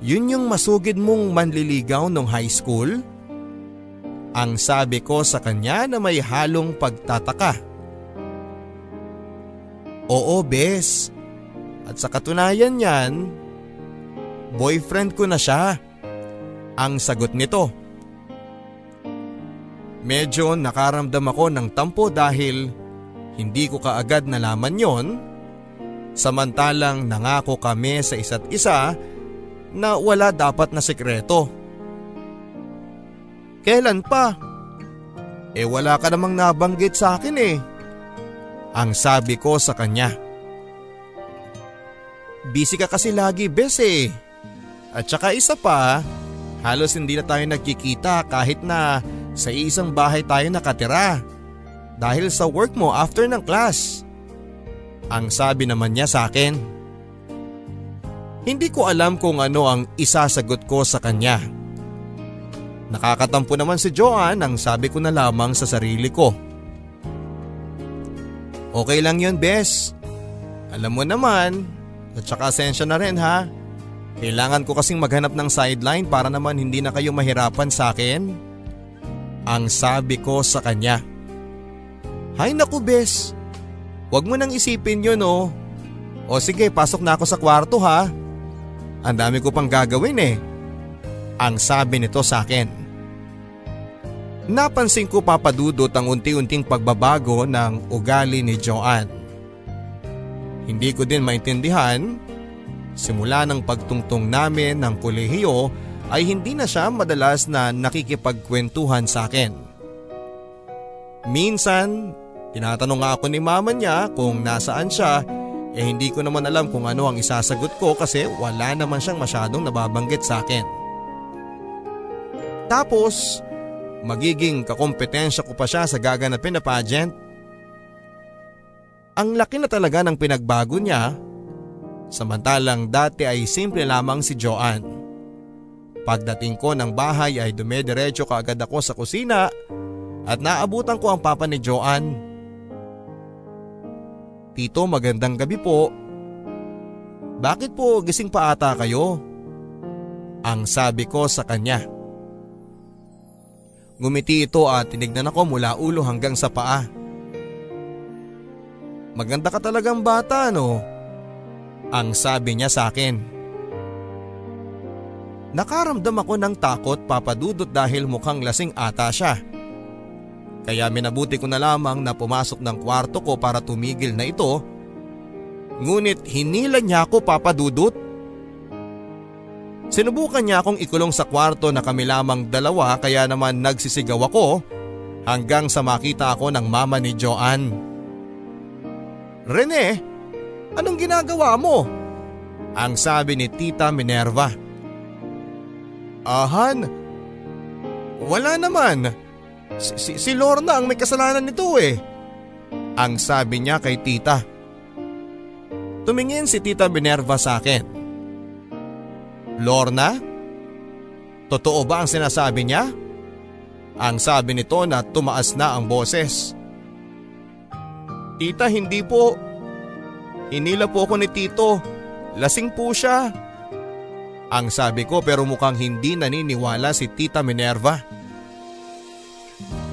yun yung masugid mong manliligaw nung high school? Ang sabi ko sa kanya na may halong pagtataka. Oo, bes. At sa katunayan niyan, boyfriend ko na siya. Ang sagot nito. Medyo nakaramdam ako ng tampo dahil hindi ko kaagad nalaman yon. Samantalang nangako kami sa isa't isa na wala dapat na sekreto. Kailan pa? Eh wala ka namang nabanggit sa akin eh. Ang sabi ko sa kanya. Busy ka kasi lagi bes eh. At saka isa pa, halos hindi na tayo nagkikita kahit na sa isang bahay tayo nakatira. Dahil sa work mo after ng class. Ang sabi naman niya sa akin. Hindi ko alam kung ano ang isasagot ko sa kanya. Nakakatampo naman si Joanne ang sabi ko na lamang sa sarili ko. Okay lang yun bes. Alam mo naman. At saka asensya na rin ha. Kailangan ko kasing maghanap ng sideline para naman hindi na kayo mahirapan sa akin. Ang sabi ko sa kanya. Hay naku bes. Huwag mo nang isipin yun oh. O sige pasok na ako sa kwarto ha. Ang dami ko pang gagawin eh. Ang sabi nito sa akin. Napansin ko, Papa Dudut, ang unti-unting pagbabago ng ugali ni Joanne. Hindi ko din maintindihan, simula ng pagtungtong namin ng kolehiyo ay hindi na siya madalas na nakikipagkwentuhan sa akin. Minsan, tinatanong nga ako ni mama niya kung nasaan siya, eh hindi ko naman alam kung ano ang isasagot ko kasi wala naman siyang masyadong nababanggit sa akin. Tapos, magiging kakompetensya ko pa siya sa gaganapin na pageant. Ang laki na talaga ng pinagbago niya, samantalang dati ay simple lamang si Joanne. Pagdating ko ng bahay ay dumediretso kaagad ako sa kusina at naabutan ko ang papa ni Joanne. Tito, magandang gabi po. Bakit po gising pa ata kayo? Ang sabi ko sa kanya. Ngumiti ito at tinignan ako mula ulo hanggang sa paa. Maganda ka talagang bata no? Ang sabi niya sa akin. Nakaramdam ako ng takot, Papa Dudut, dahil mukhang lasing ata siya. Kaya minabuti ko na lamang na pumasok ng kwarto ko para tumigil na ito. Ngunit hinila niya ako, Papa Dudut. Sinubukan niya akong ikulong sa kwarto na kami lamang dalawa kaya naman nagsisigaw ako hanggang sa makita ako ng mama ni Joanne. Rene, anong ginagawa mo? Ang sabi ni Tita Minerva. Ahan, wala naman. Si, si, si Lorna ang may kasalanan nito eh. Ang sabi niya kay tita. Tumingin si Tita Minerva sa akin. Lorna? Totoo ba ang sinasabi niya? Ang sabi nito na tumaas na ang boses. Tita, hindi po. Hinila po ako ni Tito. Lasing po siya. Ang sabi ko, pero mukhang hindi naniniwala si Tita Minerva.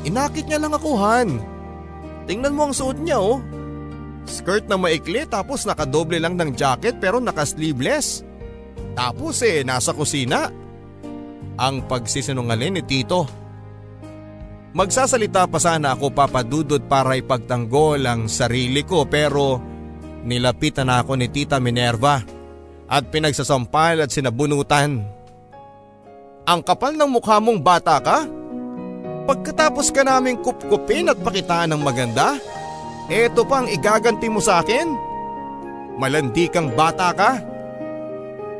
Inakit niya lang ako, Han. Tingnan mo ang suot niya, oh. Skirt na maikli tapos nakadoble lang ng jacket pero nakasleeveless. Tapos eh, nasa kusina. Ang pagsisinungaling ni Tito. Magsasalita pa sana ako, Papa Dudut, para ipagtanggol ang sarili ko, pero nilapitan ako ni Tita Minerva at pinagsasampal at sinabunutan. Ang kapal ng mukha mong bata ka? Pagkatapos ka naming kupkupin at pakitaan ng maganda, eto pa ang igaganti mo sa akin? Malandi kang bata ka?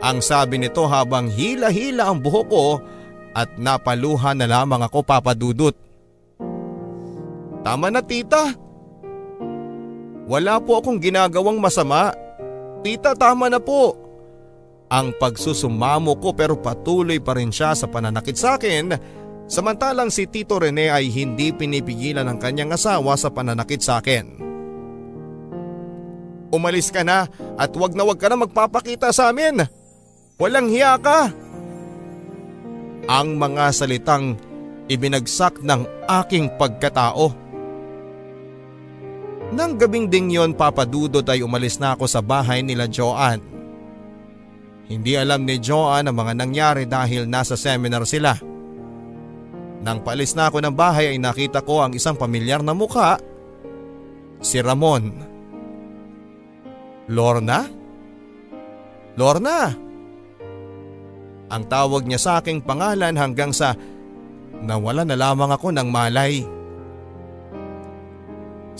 Ang sabi nito habang hila-hila ang buhok ko at napaluha na lamang ako, Papa Dudut. Tama na, tita. Wala po akong ginagawang masama. Tita, tama na po. Ang pagsusumamo ko, pero patuloy pa rin siya sa pananakit sa akin. Samantalang si Tito Rene ay hindi pinipigilan ng kanyang asawa sa pananakit sa akin. Umalis ka na at wag na wag ka na magpapakita sa amin. Walang hiya ka. Ang mga salitang ibinagsak ng aking pagkatao. Nang gabing ding yon, Papa Dudut, ay umalis na ako sa bahay nila Joanne. Hindi alam ni Joanne ang mga nangyari dahil nasa seminar sila. Nang paalis na ako ng bahay ay nakita ko ang isang pamilyar na mukha, si Ramon. Lorna? Lorna? Ang tawag niya sa aking pangalan hanggang sa nawala na lamang ako ng malay.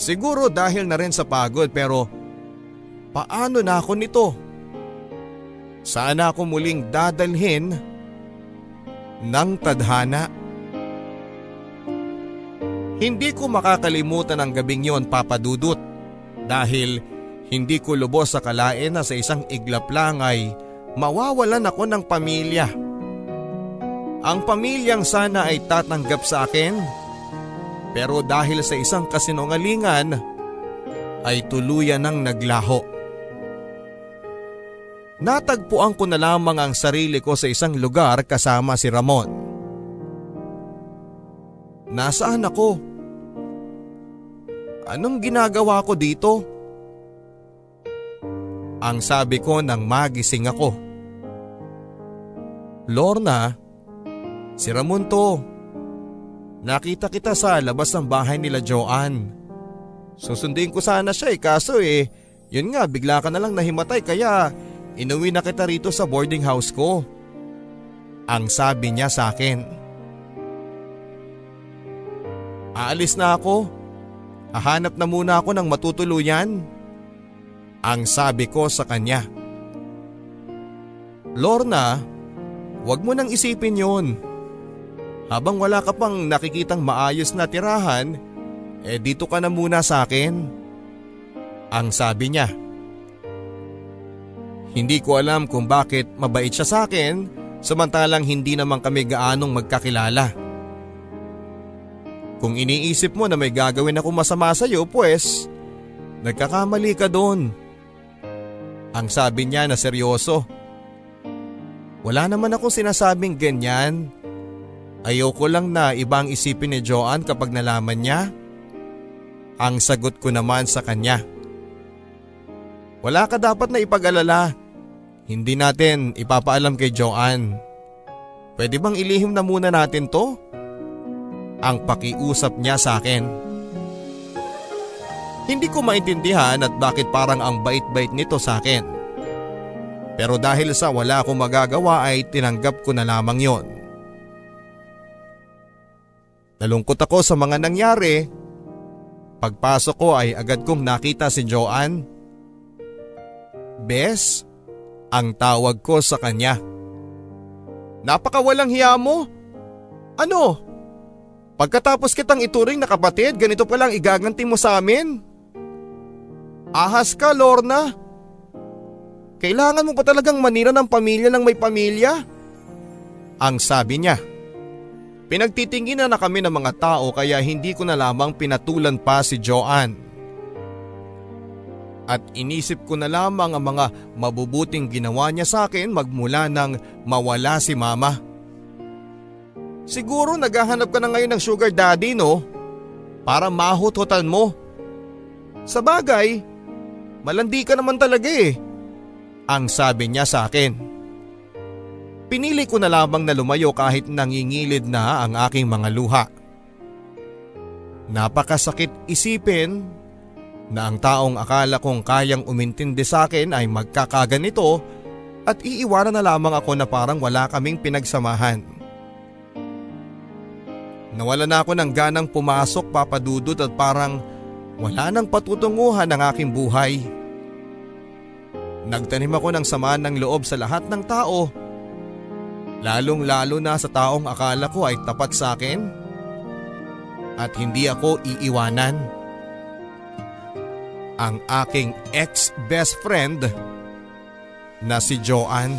Siguro dahil na rin sa pagod, pero paano na ako nito? Saan ako muling dadalhin ng tadhana? Hindi ko makakalimutan ang gabing yon, Papa Dudut, dahil hindi ko lubos akalain na sa isang iglap lang ay mawawalan ako ng pamilya. Ang pamilyang sana ay tatanggap sa akin, pero dahil sa isang kasinungalingan ay tuluyan ng naglaho. Natagpuan ko na lamang ang sarili ko sa isang lugar kasama si Ramon. Nasaan ako? Anong ginagawa ko dito? Ang sabi ko nang magising ako. Lorna, si Ramon to. Nakita kita sa labas ng bahay nila Joanne. Susundin ko sana siya eh, kaso eh, yun nga, bigla ka na lang nahimatay kaya inuwi na kita rito sa boarding house ko. Ang sabi niya sa akin. Aalis na ako. Hahanap na muna ako ng matutuluyan. Ang sabi ko sa kanya. Lorna, wag mo nang isipin yon. Habang wala ka pang nakikitang maayos na tirahan, eh dito ka na muna sa akin. Ang sabi niya. Hindi ko alam kung bakit mabait siya sa akin, samantalang hindi naman kami gaanong magkakilala. Kung iniisip mo na may gagawin ako masama sa iyo, pues nagkakamali ka doon. Ang sabi niya na seryoso. Wala naman akong sinasabing ganyan. Ayoko lang na ibang isipin ni Joanne kapag nalaman niya. Ang sagot ko naman sa kanya. Wala ka dapat na ipag-alala. Hindi natin ipapaalam kay Joanne. Pwede bang ilihim na muna natin to? Ang pakiusap niya sa akin. Hindi ko maintindihan at bakit parang ang bait-bait nito sa akin. Pero dahil sa wala akong magagawa ay tinanggap ko na lamang yon. Nalungkot ako sa mga nangyari. Pagpasok ko ay agad kong nakita si Joanne. Bes, ang tawag ko sa kanya. Napakawalang hiya mo? Ano? Pagkatapos kitang ituring na kapatid, ganito palang igaganti mo sa amin? Ahas ka, Lorna. Kailangan mo pa talagang manira ng pamilya ng may pamilya? Ang sabi niya. Pinagtitinginan na kami ng mga tao kaya hindi ko na lamang pinatulan pa si Joanne. At inisip ko na lamang ang mga mabubuting ginawa niya sa akin magmula nang mawala si Mama. Siguro naghahanap ka na ngayon ng sugar daddy, no? Para mahutotan mo. Sa bagay, malandi ka naman talaga eh. Ang sabi niya sa akin. Pinili ko na lamang na lumayo kahit nangingilid na ang aking mga luha. Napakasakit isipin na ang taong akala kong kayang umintindi sa akin ay magkakaganito at iiwanan na lamang ako na parang wala kaming pinagsamahan. Nawala na ako ng ganang pumasok, Papa Dudut, at parang wala nang patutunguhan ang aking buhay. Nagtanim ako ng sama ng loob sa lahat ng tao. Lalong-lalo na sa taong akala ko ay tapat sa akin at hindi ako iiwanan. Ang aking ex-best friend na si Joanne.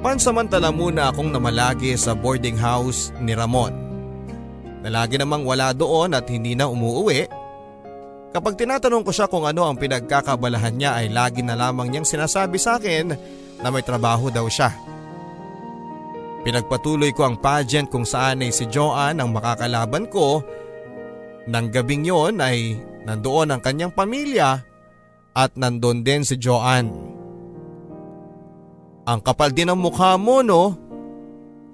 Pansamantala muna akong namalagi sa boarding house ni Ramon. Nalagi namang wala doon at hindi na umuuwi. Kapag tinatanong ko siya kung ano ang pinagkakabalahan niya ay lagi na lamang niyang sinasabi sa akin na may trabaho daw siya. Pinagpatuloy ko ang pageant kung saan ay si Joanne ang makakalaban ko. Nang gabing yon ay nandoon ang kanyang pamilya at nandoon din si Joanne. Ang kapal din ang mukha mo, no?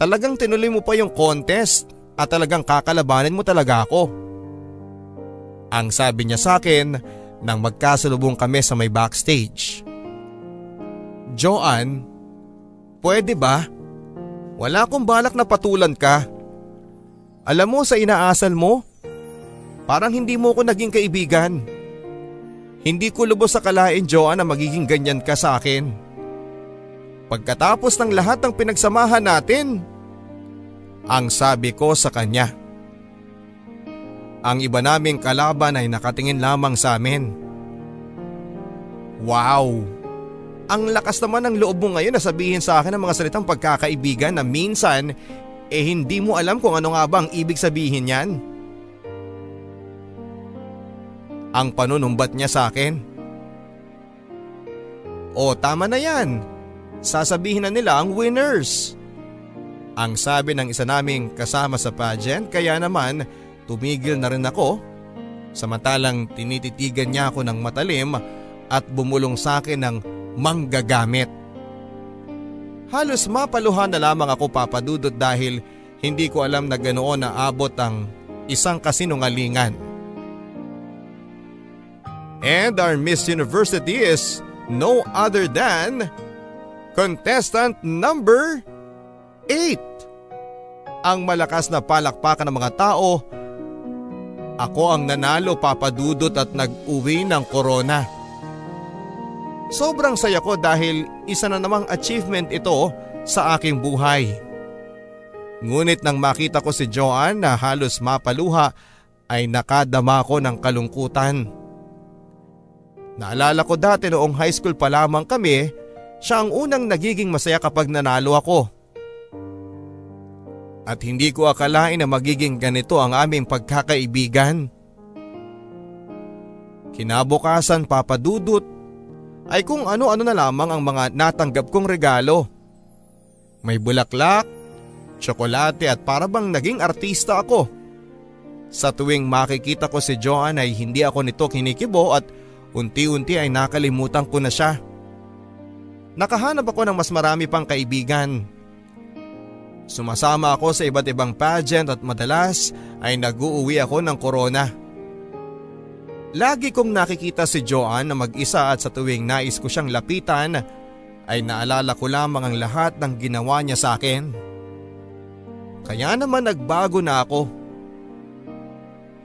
Talagang tinuloy mo pa yung contest at talagang kakalabanin mo talaga ako. Ang sabi niya sa akin nang magkasalubong kami sa may backstage. Joanne, pwede ba? Wala akong balak na patulan ka. Alam mo sa inaasal mo, parang hindi mo ko naging kaibigan. Hindi ko lubos akalain, Joanne, na magiging ganyan ka sa akin. Pagkatapos ng lahat ng pinagsamahan natin, ang sabi ko sa kanya. Ang iba naming kalaban ay nakatingin lamang sa amin. Wow! Ang lakas naman ng loob mo ngayon na sabihin sa akin ang mga salitang pagkakaibigan na minsan eh hindi mo alam kung ano nga ba ang ibig sabihin yan. Ang panunumbat niya sa akin. O tama na yan, sasabihin na nila ang winners. Ang sabi ng isa naming kasama sa pageant, kaya naman tumigil na rin ako. Samantalang tinititigan niya ako ng matalim at bumulong sa akin ng manggagamit. Halos mapaluhan na lamang ako, Papa Dudut, dahil hindi ko alam na ganoon naabot ang isang kasinungalingan. And our Miss University is no other than contestant number eight. Ang malakas na palakpakan ng mga tao. Ako ang nanalo, Papa Dudut, at nag-uwi ng corona. Sobrang saya ko dahil isa na namang achievement ito sa aking buhay. Ngunit nang makita ko si Joanne na halos mapaluha ay nakadama ko ng kalungkutan. Naalala ko dati noong high school pa lamang kami, siya ang unang nagiging masaya kapag nanalo ako. At hindi ko akalain na magiging ganito ang aming pagkakaibigan. Kinabukasan, Papa Dudut, ay kung ano-ano na lamang ang mga natanggap kong regalo. May bulaklak, tsokolate, at parabang naging artista ako. Sa tuwing makikita ko si Joanne ay hindi ako nito kinikibo at unti-unti ay nakalimutan ko na siya. Nakahanap ako ng mas marami pang kaibigan. Sumasama ako sa iba't ibang pageant at madalas ay nag-uuwi ako ng corona. Lagi kong nakikita si Joanne na mag-isa at sa tuwing nais ko siyang lapitan ay naalala ko lamang ang lahat ng ginawa niya sa akin. Kaya naman nagbago na ako.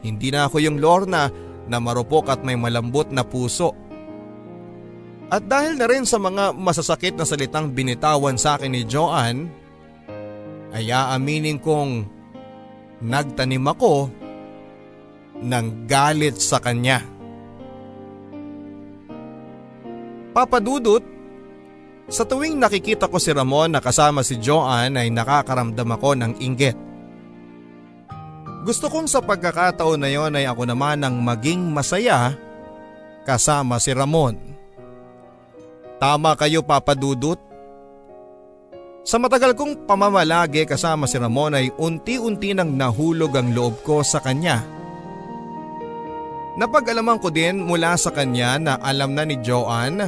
Hindi na ako yung Lorna na marupok at may malambot na puso. At dahil na rin sa mga masasakit na salitang binitawan sa akin ni Joanne, ay aaminin kong nagtanim ako ng galit sa kanya. Papa Dudut, sa tuwing nakikita ko si Ramon na kasama si Joanne ay nakakaramdam ako ng inggit. Gusto kong sa pagkakataon na yon ay ako naman ang maging masaya kasama si Ramon. Tama kayo, Papa Dudut. Sa matagal kong pamamalagi kasama si Ramon ay unti-unti nang nahulog ang loob ko sa kanya. Napag-alaman ko din mula sa kanya na alam na ni Joanne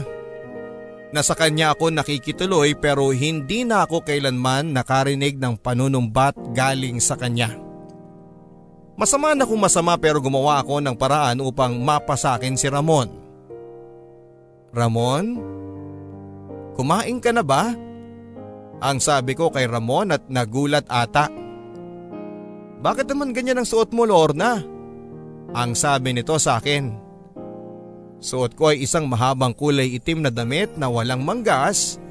na sa kanya ako nakikituloy, pero hindi na ako kailanman nakarinig ng panunumbat galing sa kanya. Masama na kung masama, pero gumawa ako ng paraan upang mapasakin si Ramon. Ramon, kumain ka na ba? Ang sabi ko kay Ramon at nagulat ata. Bakit naman ganyan ang suot mo, Lorna? Ang sabi nito sa akin. Suot ko ay isang mahabang kulay itim na damit na walang manggas.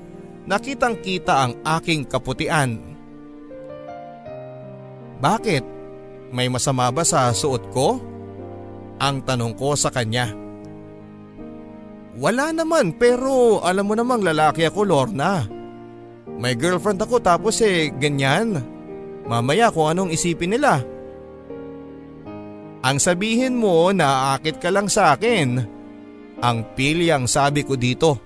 Nakitang kita ang aking kaputian. Bakit? May masama ba sa suot ko? Ang tanong ko sa kanya. Wala naman, pero alam mo namang lalaki ako, Lorna. May girlfriend ako, tapos eh ganyan. Mamaya kung anong isipin nila. Ang sabihin mo na aakit ka lang sa akin. Ang pili ang sabi ko dito.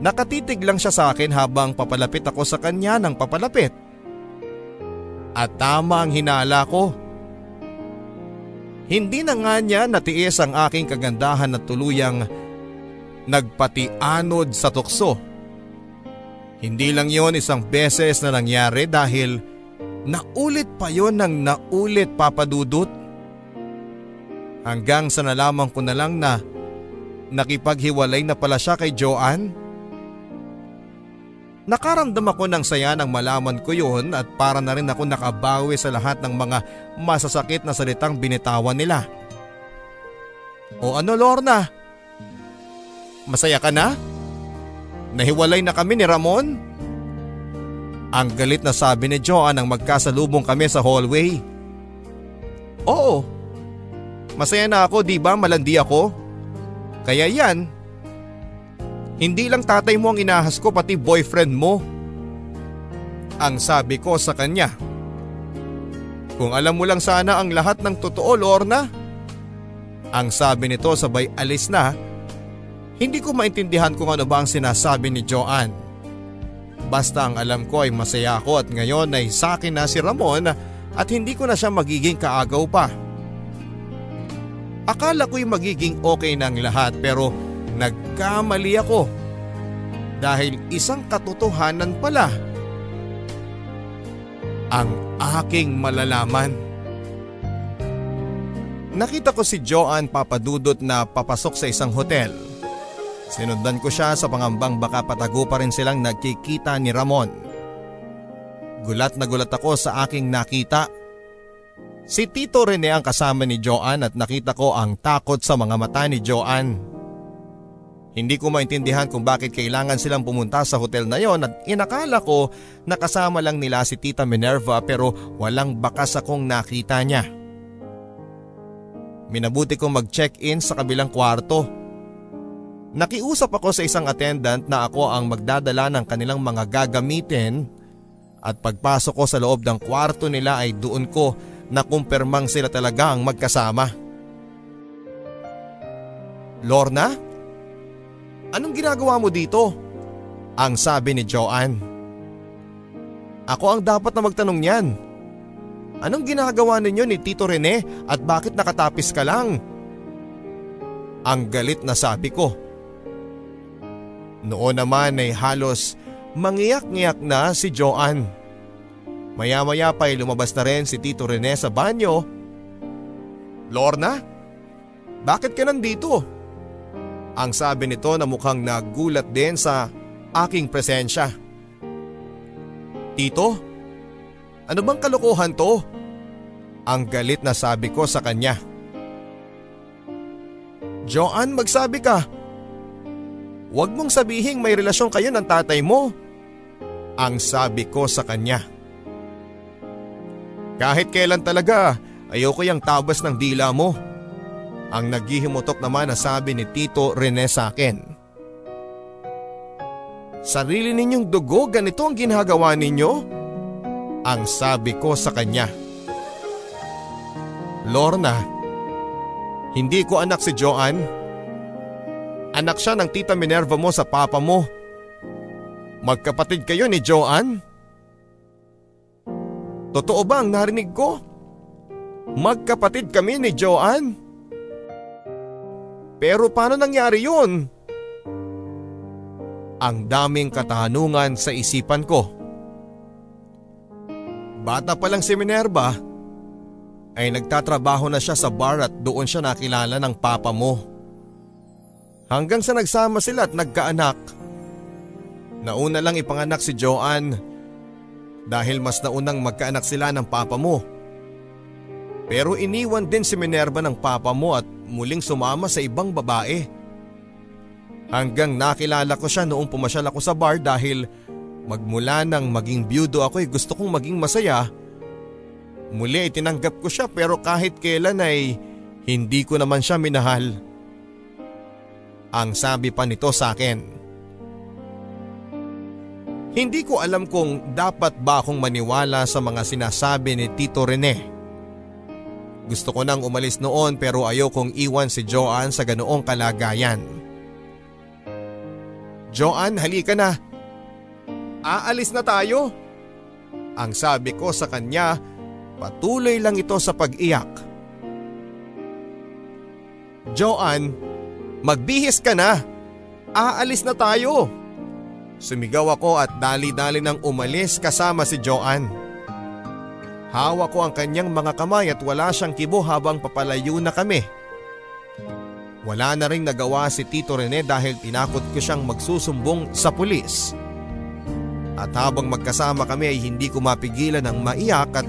Nakatitig lang siya sa akin habang papalapit ako sa kanya ng papalapit. At tama ang hinala ko. Hindi na nga niya natiis ang aking kagandahan at tuluyang nagpatianod sa tukso. Hindi lang yon isang beses na nangyari, dahil naulit pa yon ng naulit, Papa Dudut. Hanggang sa nalaman ko na lang na nakipaghiwalay na pala siya kay Joanne. Nakaramdam ako ng saya nang malaman ko yon, at para na rin ako nakabawi sa lahat ng mga masasakit na salitang binitawan nila. O ano, Lorna? Masaya ka na? Nahiwalay na kami ni Ramon? Ang galit na sabi ni Joanne nang magkasalubong kami sa hallway. Oo. Masaya na ako, di ba? Malandi ako. Kaya yan. Hindi lang tatay mo ang inahas ko, pati boyfriend mo. Ang sabi ko sa kanya. Kung alam mo lang sana ang lahat ng totoo, Lorna. Ang sabi nito sabay alis na. Hindi ko maintindihan kung ano ba ang sinasabi ni Joanne. Basta ang alam ko ay masaya ako at ngayon ay sa akin na si Ramon at hindi ko na siya magiging kaagaw pa. Akala ko'y magiging okay ng lahat, pero nagkamali ako. Dahil isang katotohanan pala ang aking malalaman. Nakita ko si Joanne, Papa Dudut, na papasok sa isang hotel. Sinundan ko siya sa pangambang baka patago pa rin silang nagkikita ni Ramon. Gulat na gulat ako sa aking nakita. Si Tito Rene ang kasama ni Joanne at nakita ko ang takot sa mga mata ni Joanne. Hindi ko maintindihan kung bakit kailangan silang pumunta sa hotel na yon, at inakala ko nakasama lang nila si Tita Minerva, pero walang bakas akong nakita niya. Minabuti kong mag-check-in sa kabilang kwarto. Nakiusap ako sa isang attendant na ako ang magdadala ng kanilang mga gagamitin, at pagpasok ko sa loob ng kwarto nila ay doon ko nakumpirmang sila talaga ang magkasama. Lorna, anong ginagawa mo dito? Ang sabi ni Joanne. Ako ang dapat na magtanong niyan. Anong ginagawa ninyo ni Tito Rene at bakit nakatapis ka lang? Ang galit na sabi ko. Noon naman ay halos mangiyak-ngiyak na si Joanne. Maya-maya pa ay lumabas na rin si Tito Rene sa banyo. Lorna, bakit ka nandito? Ang sabi nito na mukhang nagulat din sa aking presensya. Tito, ano bang kalokohan to? Ang galit na sabi ko sa kanya. Joanne, magsabi ka. Huwag mong sabihing may relasyon kayo ng tatay mo. Ang sabi ko sa kanya. Kahit kailan talaga, ayoko yung tabas ng dila mo. Ang naghihimotok naman na sabi ni Tito Rene sa akin. Sarili ninyong dugo, ganito ang ginagawa ninyo? Ang sabi ko sa kanya. Lorna, hindi ko anak si Joanne. Anak siya ng tita Minerva mo sa papa mo. Magkapatid kayo ni Joanne? Totoo ba ang narinig ko? Magkapatid kami ni Joanne? Pero paano nangyari yun? Ang daming katanungan sa isipan ko. Bata pa lang si Minerva ay nagtatrabaho na siya sa bar at doon siya nakilala ng papa mo. Hanggang sa nagsama sila at nagkaanak. Nauna lang ipanganak si Joanne dahil mas naunang magkaanak sila ng papa mo. Pero iniwan din si Minerva ng papa mo at muling sumama sa ibang babae. Hanggang nakilala ko siya noong pumasyal ako sa bar dahil magmula nang maging byudo ako ay gusto kong maging masaya. Muli itinanggap ko siya pero kahit kailan ay hindi ko naman siya minahal. Ang sabi pa nito sa akin. Hindi ko alam kung dapat ba akong maniwala sa mga sinasabi ni Tito Rene. Gusto ko nang umalis noon pero ayokong iwan si Joanne sa ganoong kalagayan. Joanne, halika na. Aalis na tayo. Ang sabi ko sa kanya, patuloy lang ito sa pag-iyak. Joanne, magbihis ka na. Aalis na tayo. Sumigaw ako at dali-dali nang umalis kasama si Joanne. Hawak ko ang kanyang mga kamay at wala siyang kibo habang papalayo na kami. Wala na rin nagawa si Tito Rene dahil tinakot ko siyang magsusumbong sa pulis. At habang magkasama kami ay hindi ko mapigilan ang maiyak at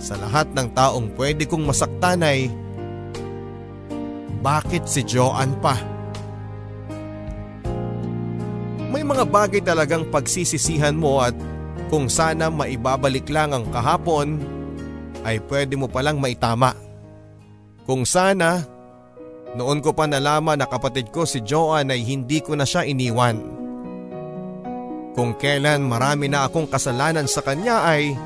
sa lahat ng taong pwede kong masaktan ay bakit si Joanne pa? May mga bagay talagang pagsisisihan mo at kung sana maibabalik lang ang kahapon ay pwede mo palang maitama. Kung sana... Noon ko pa nalaman na kapatid ko si Joanne ay hindi ko na siya iniwan. Kung kailan marami na akong kasalanan sa kanya ay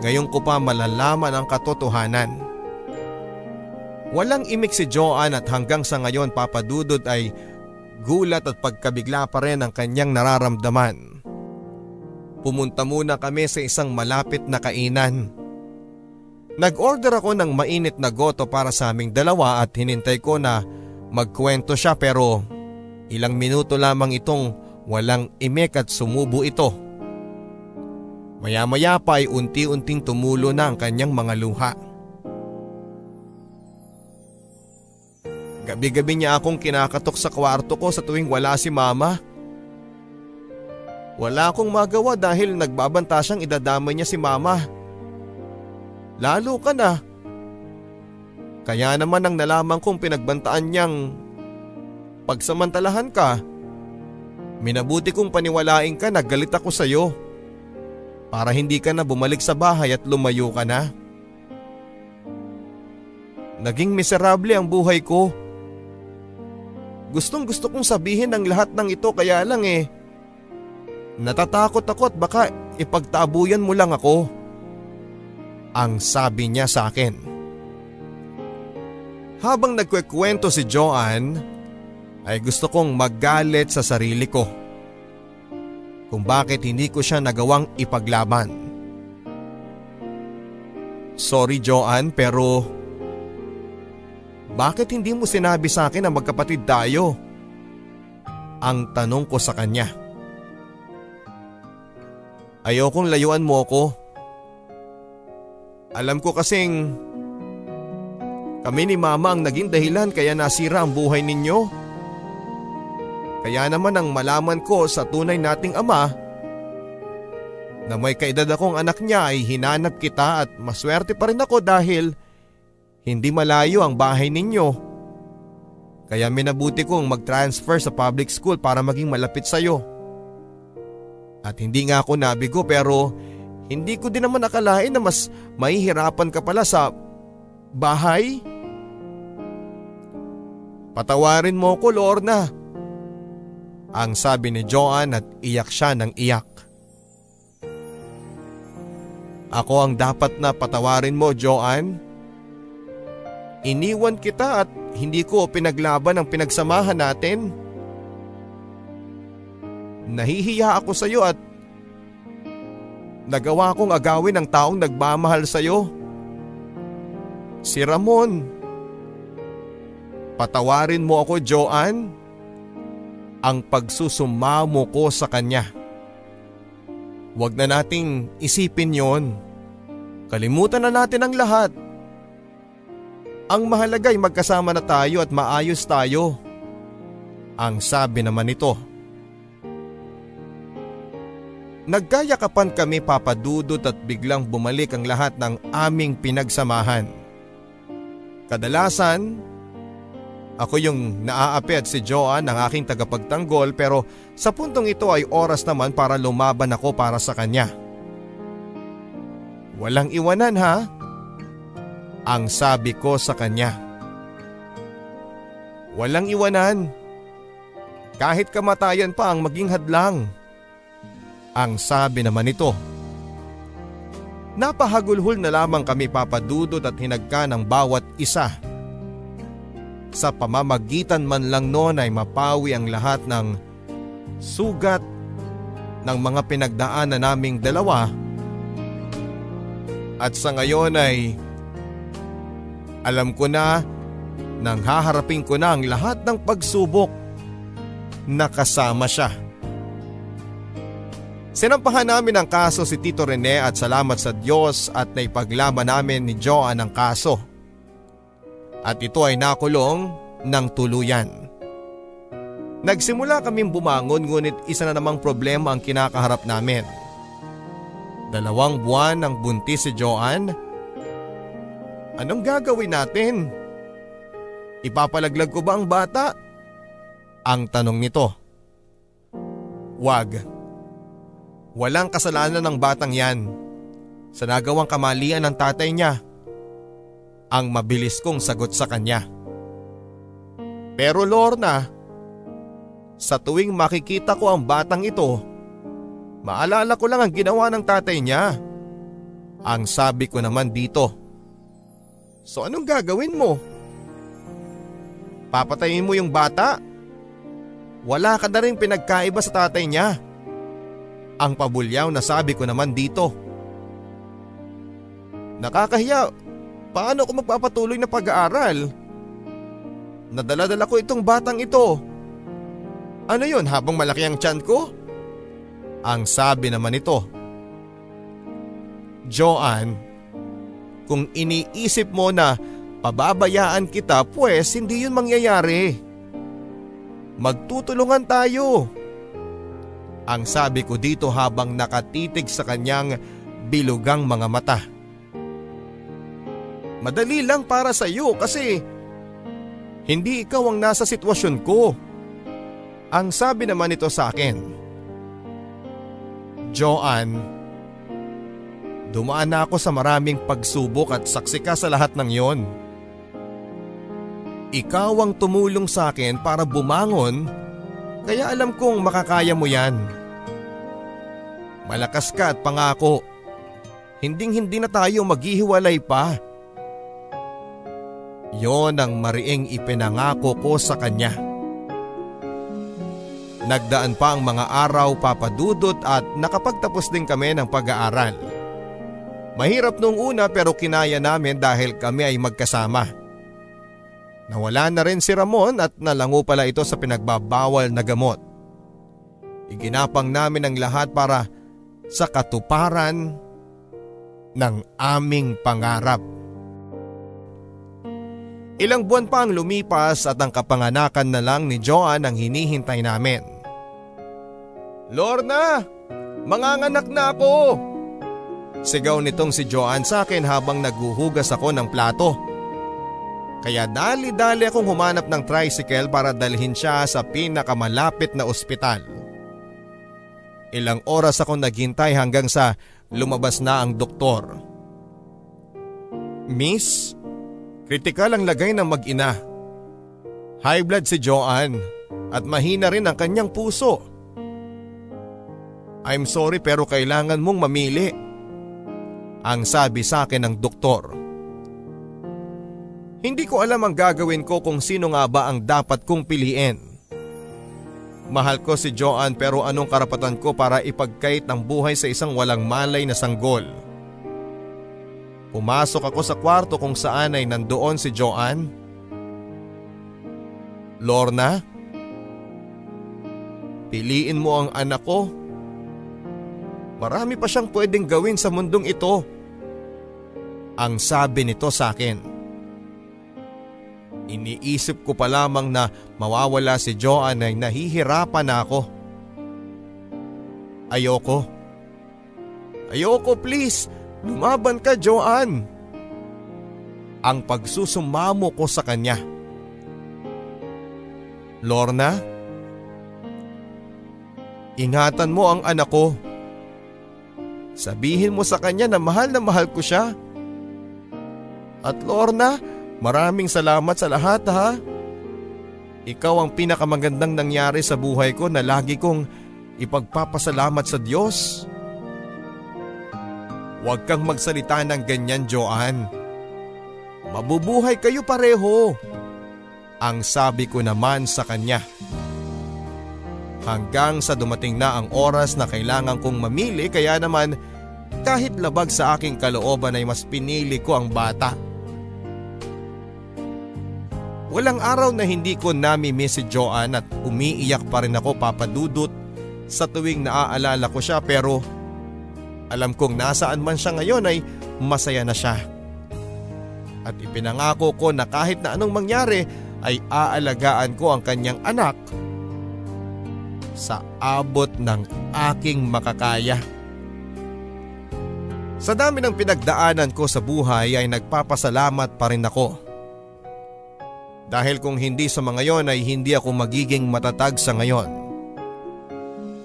ngayon ko pa malalaman ang katotohanan. Walang imik si Joanne at hanggang sa ngayon, Papa Dudut, ay gulat at pagkabigla pa rin ang kanyang nararamdaman. Pumunta muna kami sa isang malapit na kainan. Nag-order ako ng mainit na goto para sa aming dalawa at hinintay ko na magkwento siya pero ilang minuto lamang itong walang imek at sumubo ito. Maya-maya pa ay unti-unting tumulo na ang kanyang mga luha. Gabi-gabi niya akong kinakatok sa kwarto ko sa tuwing wala si Mama. Wala akong magawa dahil nagbabanta siyang idadamay niya si Mama. Lalo ka na. Kaya naman ang nalaman kong pinagbantaan niyang pagsamantalahan ka. Minabuti kong paniwalain ka na galit ako sa iyo para hindi ka na bumalik sa bahay at lumayo ka na. Naging miserable ang buhay ko. Gustong gusto kong sabihin ang lahat ng ito kaya lang eh. Natatakot ako at baka ipagtabuyan mo lang ako. Ang sabi niya sa akin. Habang nagkwekwento si Joanne, ay gusto kong maggalit sa sarili ko. Kung bakit hindi ko siya nagawang ipaglaban. Sorry Joanne, pero bakit hindi mo sinabi sa akin na magkapatid tayo? Ang tanong ko sa kanya. Ayokong layuan mo ako. Alam ko kasing kami ni Mama ang naging dahilan kaya nasira ang buhay ninyo. Kaya naman ang malaman ko sa tunay nating ama na may kaedad akong anak niya ay hinanap kita at maswerte pa rin ako dahil hindi malayo ang bahay ninyo. Kaya minabuti kong mag-transfer sa public school para maging malapit sa iyo. At hindi nga ako nabigo pero Hindi ko din naman akalain na mas mahihirapan ka pala sa bahay. Patawarin mo ko, Lorna. Ang sabi ni Joan at iyak siya ng iyak. Ako ang dapat na patawarin mo, Joan. Iniwan kita at hindi ko pinaglaban ang pinagsamahan natin. Nahihiya ako sa iyo at nagawa kong agawin ang taong nagmamahal sa iyo. Si Ramon. Patawarin mo ako, Joan. Ang pagsusumamo ko sa kanya. Huwag na nating isipin yon. Kalimutan na natin ang lahat. Ang mahalaga ay magkasama na tayo at maayos tayo. Ang sabi naman nito. Nagkayakapan kami, Papa Dudut, at biglang bumalik ang lahat ng aming pinagsamahan. Kadalasan, ako yung naaapi at si Joan ang aking tagapagtanggol, pero sa puntong ito ay oras naman para lumaban ako para sa kanya. Walang iwanan, ha? Ang sabi ko sa kanya. Walang iwanan. Kahit kamatayan pa ang maging hadlang. Ang sabi naman ito. Napahagulhol na lamang kami, Papa Dudut, at hinagka ng bawat isa. Sa pamamagitan man lang noon ay mapawi ang lahat ng sugat ng mga pinagdaanan na naming dalawa. At sa ngayon ay alam ko na nang haharapin ko na ang lahat ng pagsubok na kasama siya. Sinampahan namin ang kaso si Tito Rene at salamat sa Diyos at naipaglaban namin ni Joan ang kaso. At ito ay nakulong ng tuluyan. Nagsimula kaming bumangon ngunit isa na namang problema ang kinakaharap namin. Dalawang buwan ang buntis si Joan. Anong gagawin natin? Ipapalaglag ko ba ang bata? Ang tanong nito. Wag. Walang kasalanan ng batang yan. Sa nagawang kamalian ng tatay niya. Ang mabilis kong sagot sa kanya. Pero Lorna, sa tuwing makikita ko ang batang ito, maalala ko lang ang ginawa ng tatay niya. Ang sabi ko naman dito. So anong gagawin mo? Papatayin mo yung bata? Wala ka na rin pinagkaiba sa tatay niya. Ang pabulyaw na sabi ko naman dito. Nakakahiya. Paano ko magpapatuloy na pag-aaral? Nadala-dala ko itong batang ito. Ano yun, habang malaki ang tiyan ko? Ang sabi naman ito. Joan, kung iniisip mo na pababayaan kita, pues hindi yun mangyayari. Magtutulungan tayo. Ang sabi ko dito habang nakatitig sa kanyang bilugang mga mata. Madali lang para sa iyo kasi hindi ikaw ang nasa sitwasyon ko. Ang sabi naman nito sa akin. Joan, dumaan na ako sa maraming pagsubok at saksi ka sa lahat ng yon. Ikaw ang tumulong sa akin para bumangon kaya alam kong makakaya mo yan. Malakas ka at pangako. Hinding-hindi na tayo maghihiwalay pa. Yon ang mariing ipinangako ko sa kanya. Nagdaan pa ang mga araw, Papa Dudut, at nakapagtapos din kami ng pag-aaral. Mahirap nung una pero kinaya namin dahil kami ay magkasama. Nawala na rin si Ramon at nalango pala ito sa pinagbabawal na gamot. Iginapang namin ang lahat para sa katuparan ng aming pangarap. Ilang buwan pa ang lumipas at ang kapanganakan na lang ni Joan ang hinihintay namin. Lorna! Manganganak na ako! Sigaw nitong si Joan sa akin habang naghuhugas ako ng plato. Kaya dali-dali akong humanap ng tricycle para dalhin siya sa pinakamalapit na ospital. Ilang oras akong naghintay hanggang sa lumabas na ang doktor. Miss, kritikal ang lagay ng mag-ina. High blood si Joanne at mahina rin ang kanyang puso. I'm sorry pero kailangan mong mamili, ang sabi sa akin ng doktor. Hindi ko alam ang gagawin ko kung sino nga ba ang dapat kong piliin. Mahal ko si Joanne pero anong karapatan ko para ipagkait ng buhay sa isang walang malay na sanggol? Pumasok ako sa kwarto kung saan ay nandoon si Joanne. Lorna, piliin mo ang anak ko. Marami pa siyang pwedeng gawin sa mundong ito, ang sabi nito sa akin. Iniisip ko pa lamang na mawawala si Joanne ay nahihirapan na ako. Ayoko. Ayoko, please. Lumaban ka, Joanne. Ang pagsusumamo ko sa kanya. Lorna, ingatan mo ang anak ko. Sabihin mo sa kanya na mahal na mahal ko siya. At Lorna, maraming salamat sa lahat ha. Ikaw ang pinakamagandang nangyari sa buhay ko na lagi kong ipagpapasalamat sa Diyos. Huwag kang magsalita ng ganyan, Joanne. Mabubuhay kayo pareho, ang sabi ko naman sa kanya. Hanggang sa dumating na ang oras na kailangan kong mamili, kaya naman kahit labag sa aking kalooban ay mas pinili ko ang bata. Walang araw na hindi ko nami-miss si Joanne at umiiyak pa rin ako, Papa Dudut, sa tuwing naaalala ko siya, pero alam kong nasaan man siya ngayon ay masaya na siya. At ipinangako ko na kahit na anong mangyari ay aalagaan ko ang kanyang anak sa abot ng aking makakaya. Sa dami ng pinagdaanan ko sa buhay ay nagpapasalamat pa rin ako. Dahil kung hindi sa mga yon ay hindi ako magiging matatag sa ngayon.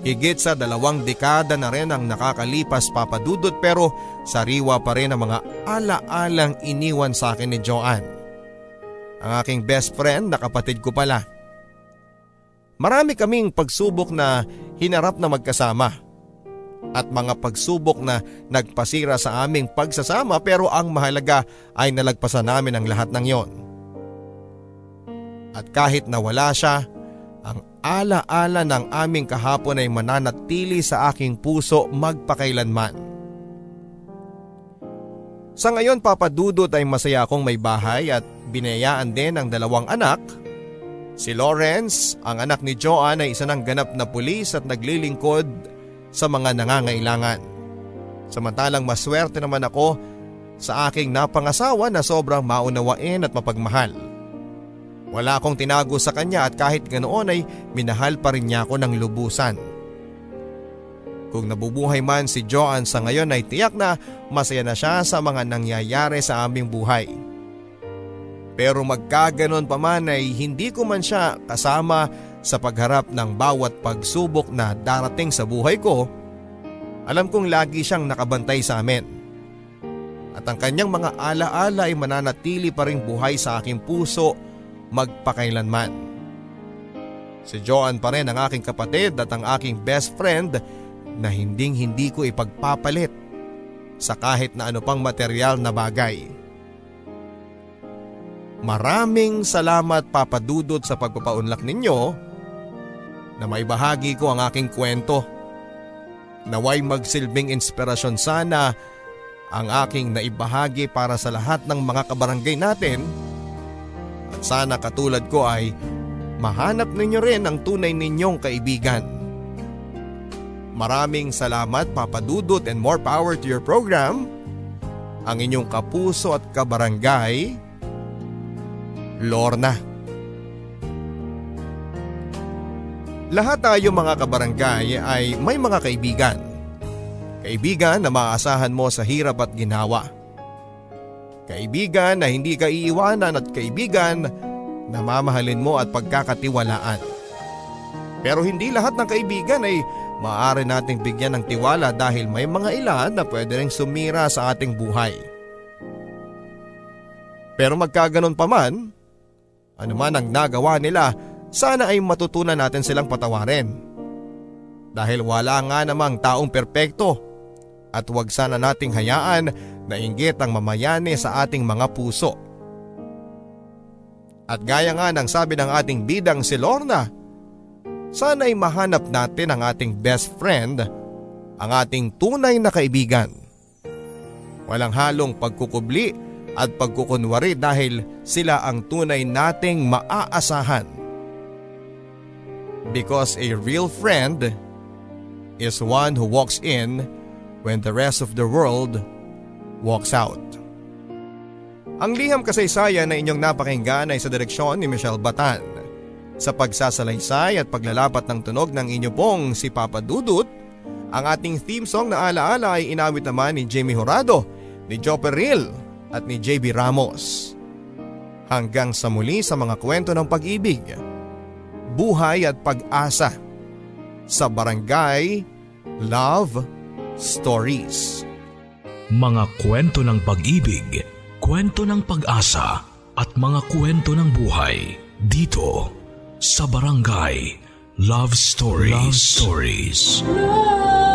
Higit sa dalawang dekada na rin ang nakakalipas, Papa Dudut, pero sariwa pa rin ang mga ala-alang iniwan sa akin ni Joanne, ang aking best friend na kapatid ko pala. Marami kaming pagsubok na hinarap na magkasama at mga pagsubok na nagpasira sa aming pagsasama, pero ang mahalaga ay nalagpasan namin ang lahat ng yon. At kahit nawala siya, ang ala-ala ng aming kahapon ay mananatili sa aking puso magpakailanman. Sa ngayon, Papa Dudut, ay masaya akong may bahay at binayaan din ang dalawang anak. Si Lawrence, ang anak ni Joanne, ay isa ng ganap na pulis at naglilingkod sa mga nangangailangan. Samantalang maswerte naman ako sa aking napangasawa na sobrang maunawain at mapagmahal. Wala akong tinago sa kanya at kahit ganoon ay minahal pa rin niya ako ng lubusan. Kung nabubuhay man si Joanne sa ngayon ay tiyak na masaya na siya sa mga nangyayari sa aming buhay. Pero magkaganon pa man ay hindi ko man siya kasama sa pagharap ng bawat pagsubok na darating sa buhay ko, alam kong lagi siyang nakabantay sa amin. At ang kanyang mga alaala ay mananatili pa rin buhay sa aking puso magpakailanman. Si Joanne pa rin ang aking kapatid at ang aking best friend na hinding hindi ko ipagpapalit sa kahit na ano pang material na bagay. Maraming salamat, Papa Dudut, sa pagpapaunlak ninyo na maibahagi ko ang aking kwento. Naway magsilbing inspirasyon sana ang aking naibahagi para sa lahat ng mga kabarangay natin. At sana katulad ko ay mahanap ninyo rin ang tunay ninyong kaibigan. Maraming salamat, Papa Dudut, and more power to your program. Ang inyong kapuso at kabarangay, Lorna. Lahat tayo mga kabarangay ay may mga kaibigan. Kaibigan na maaasahan mo sa hirap at ginawa. Kaibigan na hindi ka iiwanan at kaibigan na mamahalin mo at pagkakatiwalaan. Pero hindi lahat ng kaibigan ay Maaari nating bigyan ng tiwala dahil may mga ilan na pwede ring sumira sa ating buhay. Pero magkaganon pa man, ano man ang nagawa nila, sana ay matutunan natin silang patawarin. Dahil wala nga namang taong perpekto at huwag sana nating hayaan na inggit ang mamayani sa ating mga puso. At gaya nga ng sabi ng ating bidang si Lorna, sana'y mahanap natin ang ating best friend, ang ating tunay na kaibigan. Walang halong pagkukubli at pagkukunwari dahil sila ang tunay nating maaasahan. Because a real friend is one who walks in when the rest of the world walks out. Ang liham kasaysayan na inyong napakinggan ay sa direksyon ni Michelle Batan. Sa pagsasalaysay at paglalapat ng tunog ng inyo pong si Papa Dudut, ang ating theme song na alaala ay inawit naman ni Jimmy Horado, ni Joe Peril at ni J B Ramos. Hanggang sa muli sa mga kwento ng pag-ibig, buhay at pag-asa sa Barangay Love Stories. Mga kwento ng pag-ibig, kwento ng pag-asa at mga kwento ng buhay dito sa Barangay Love Stories. Love Stories.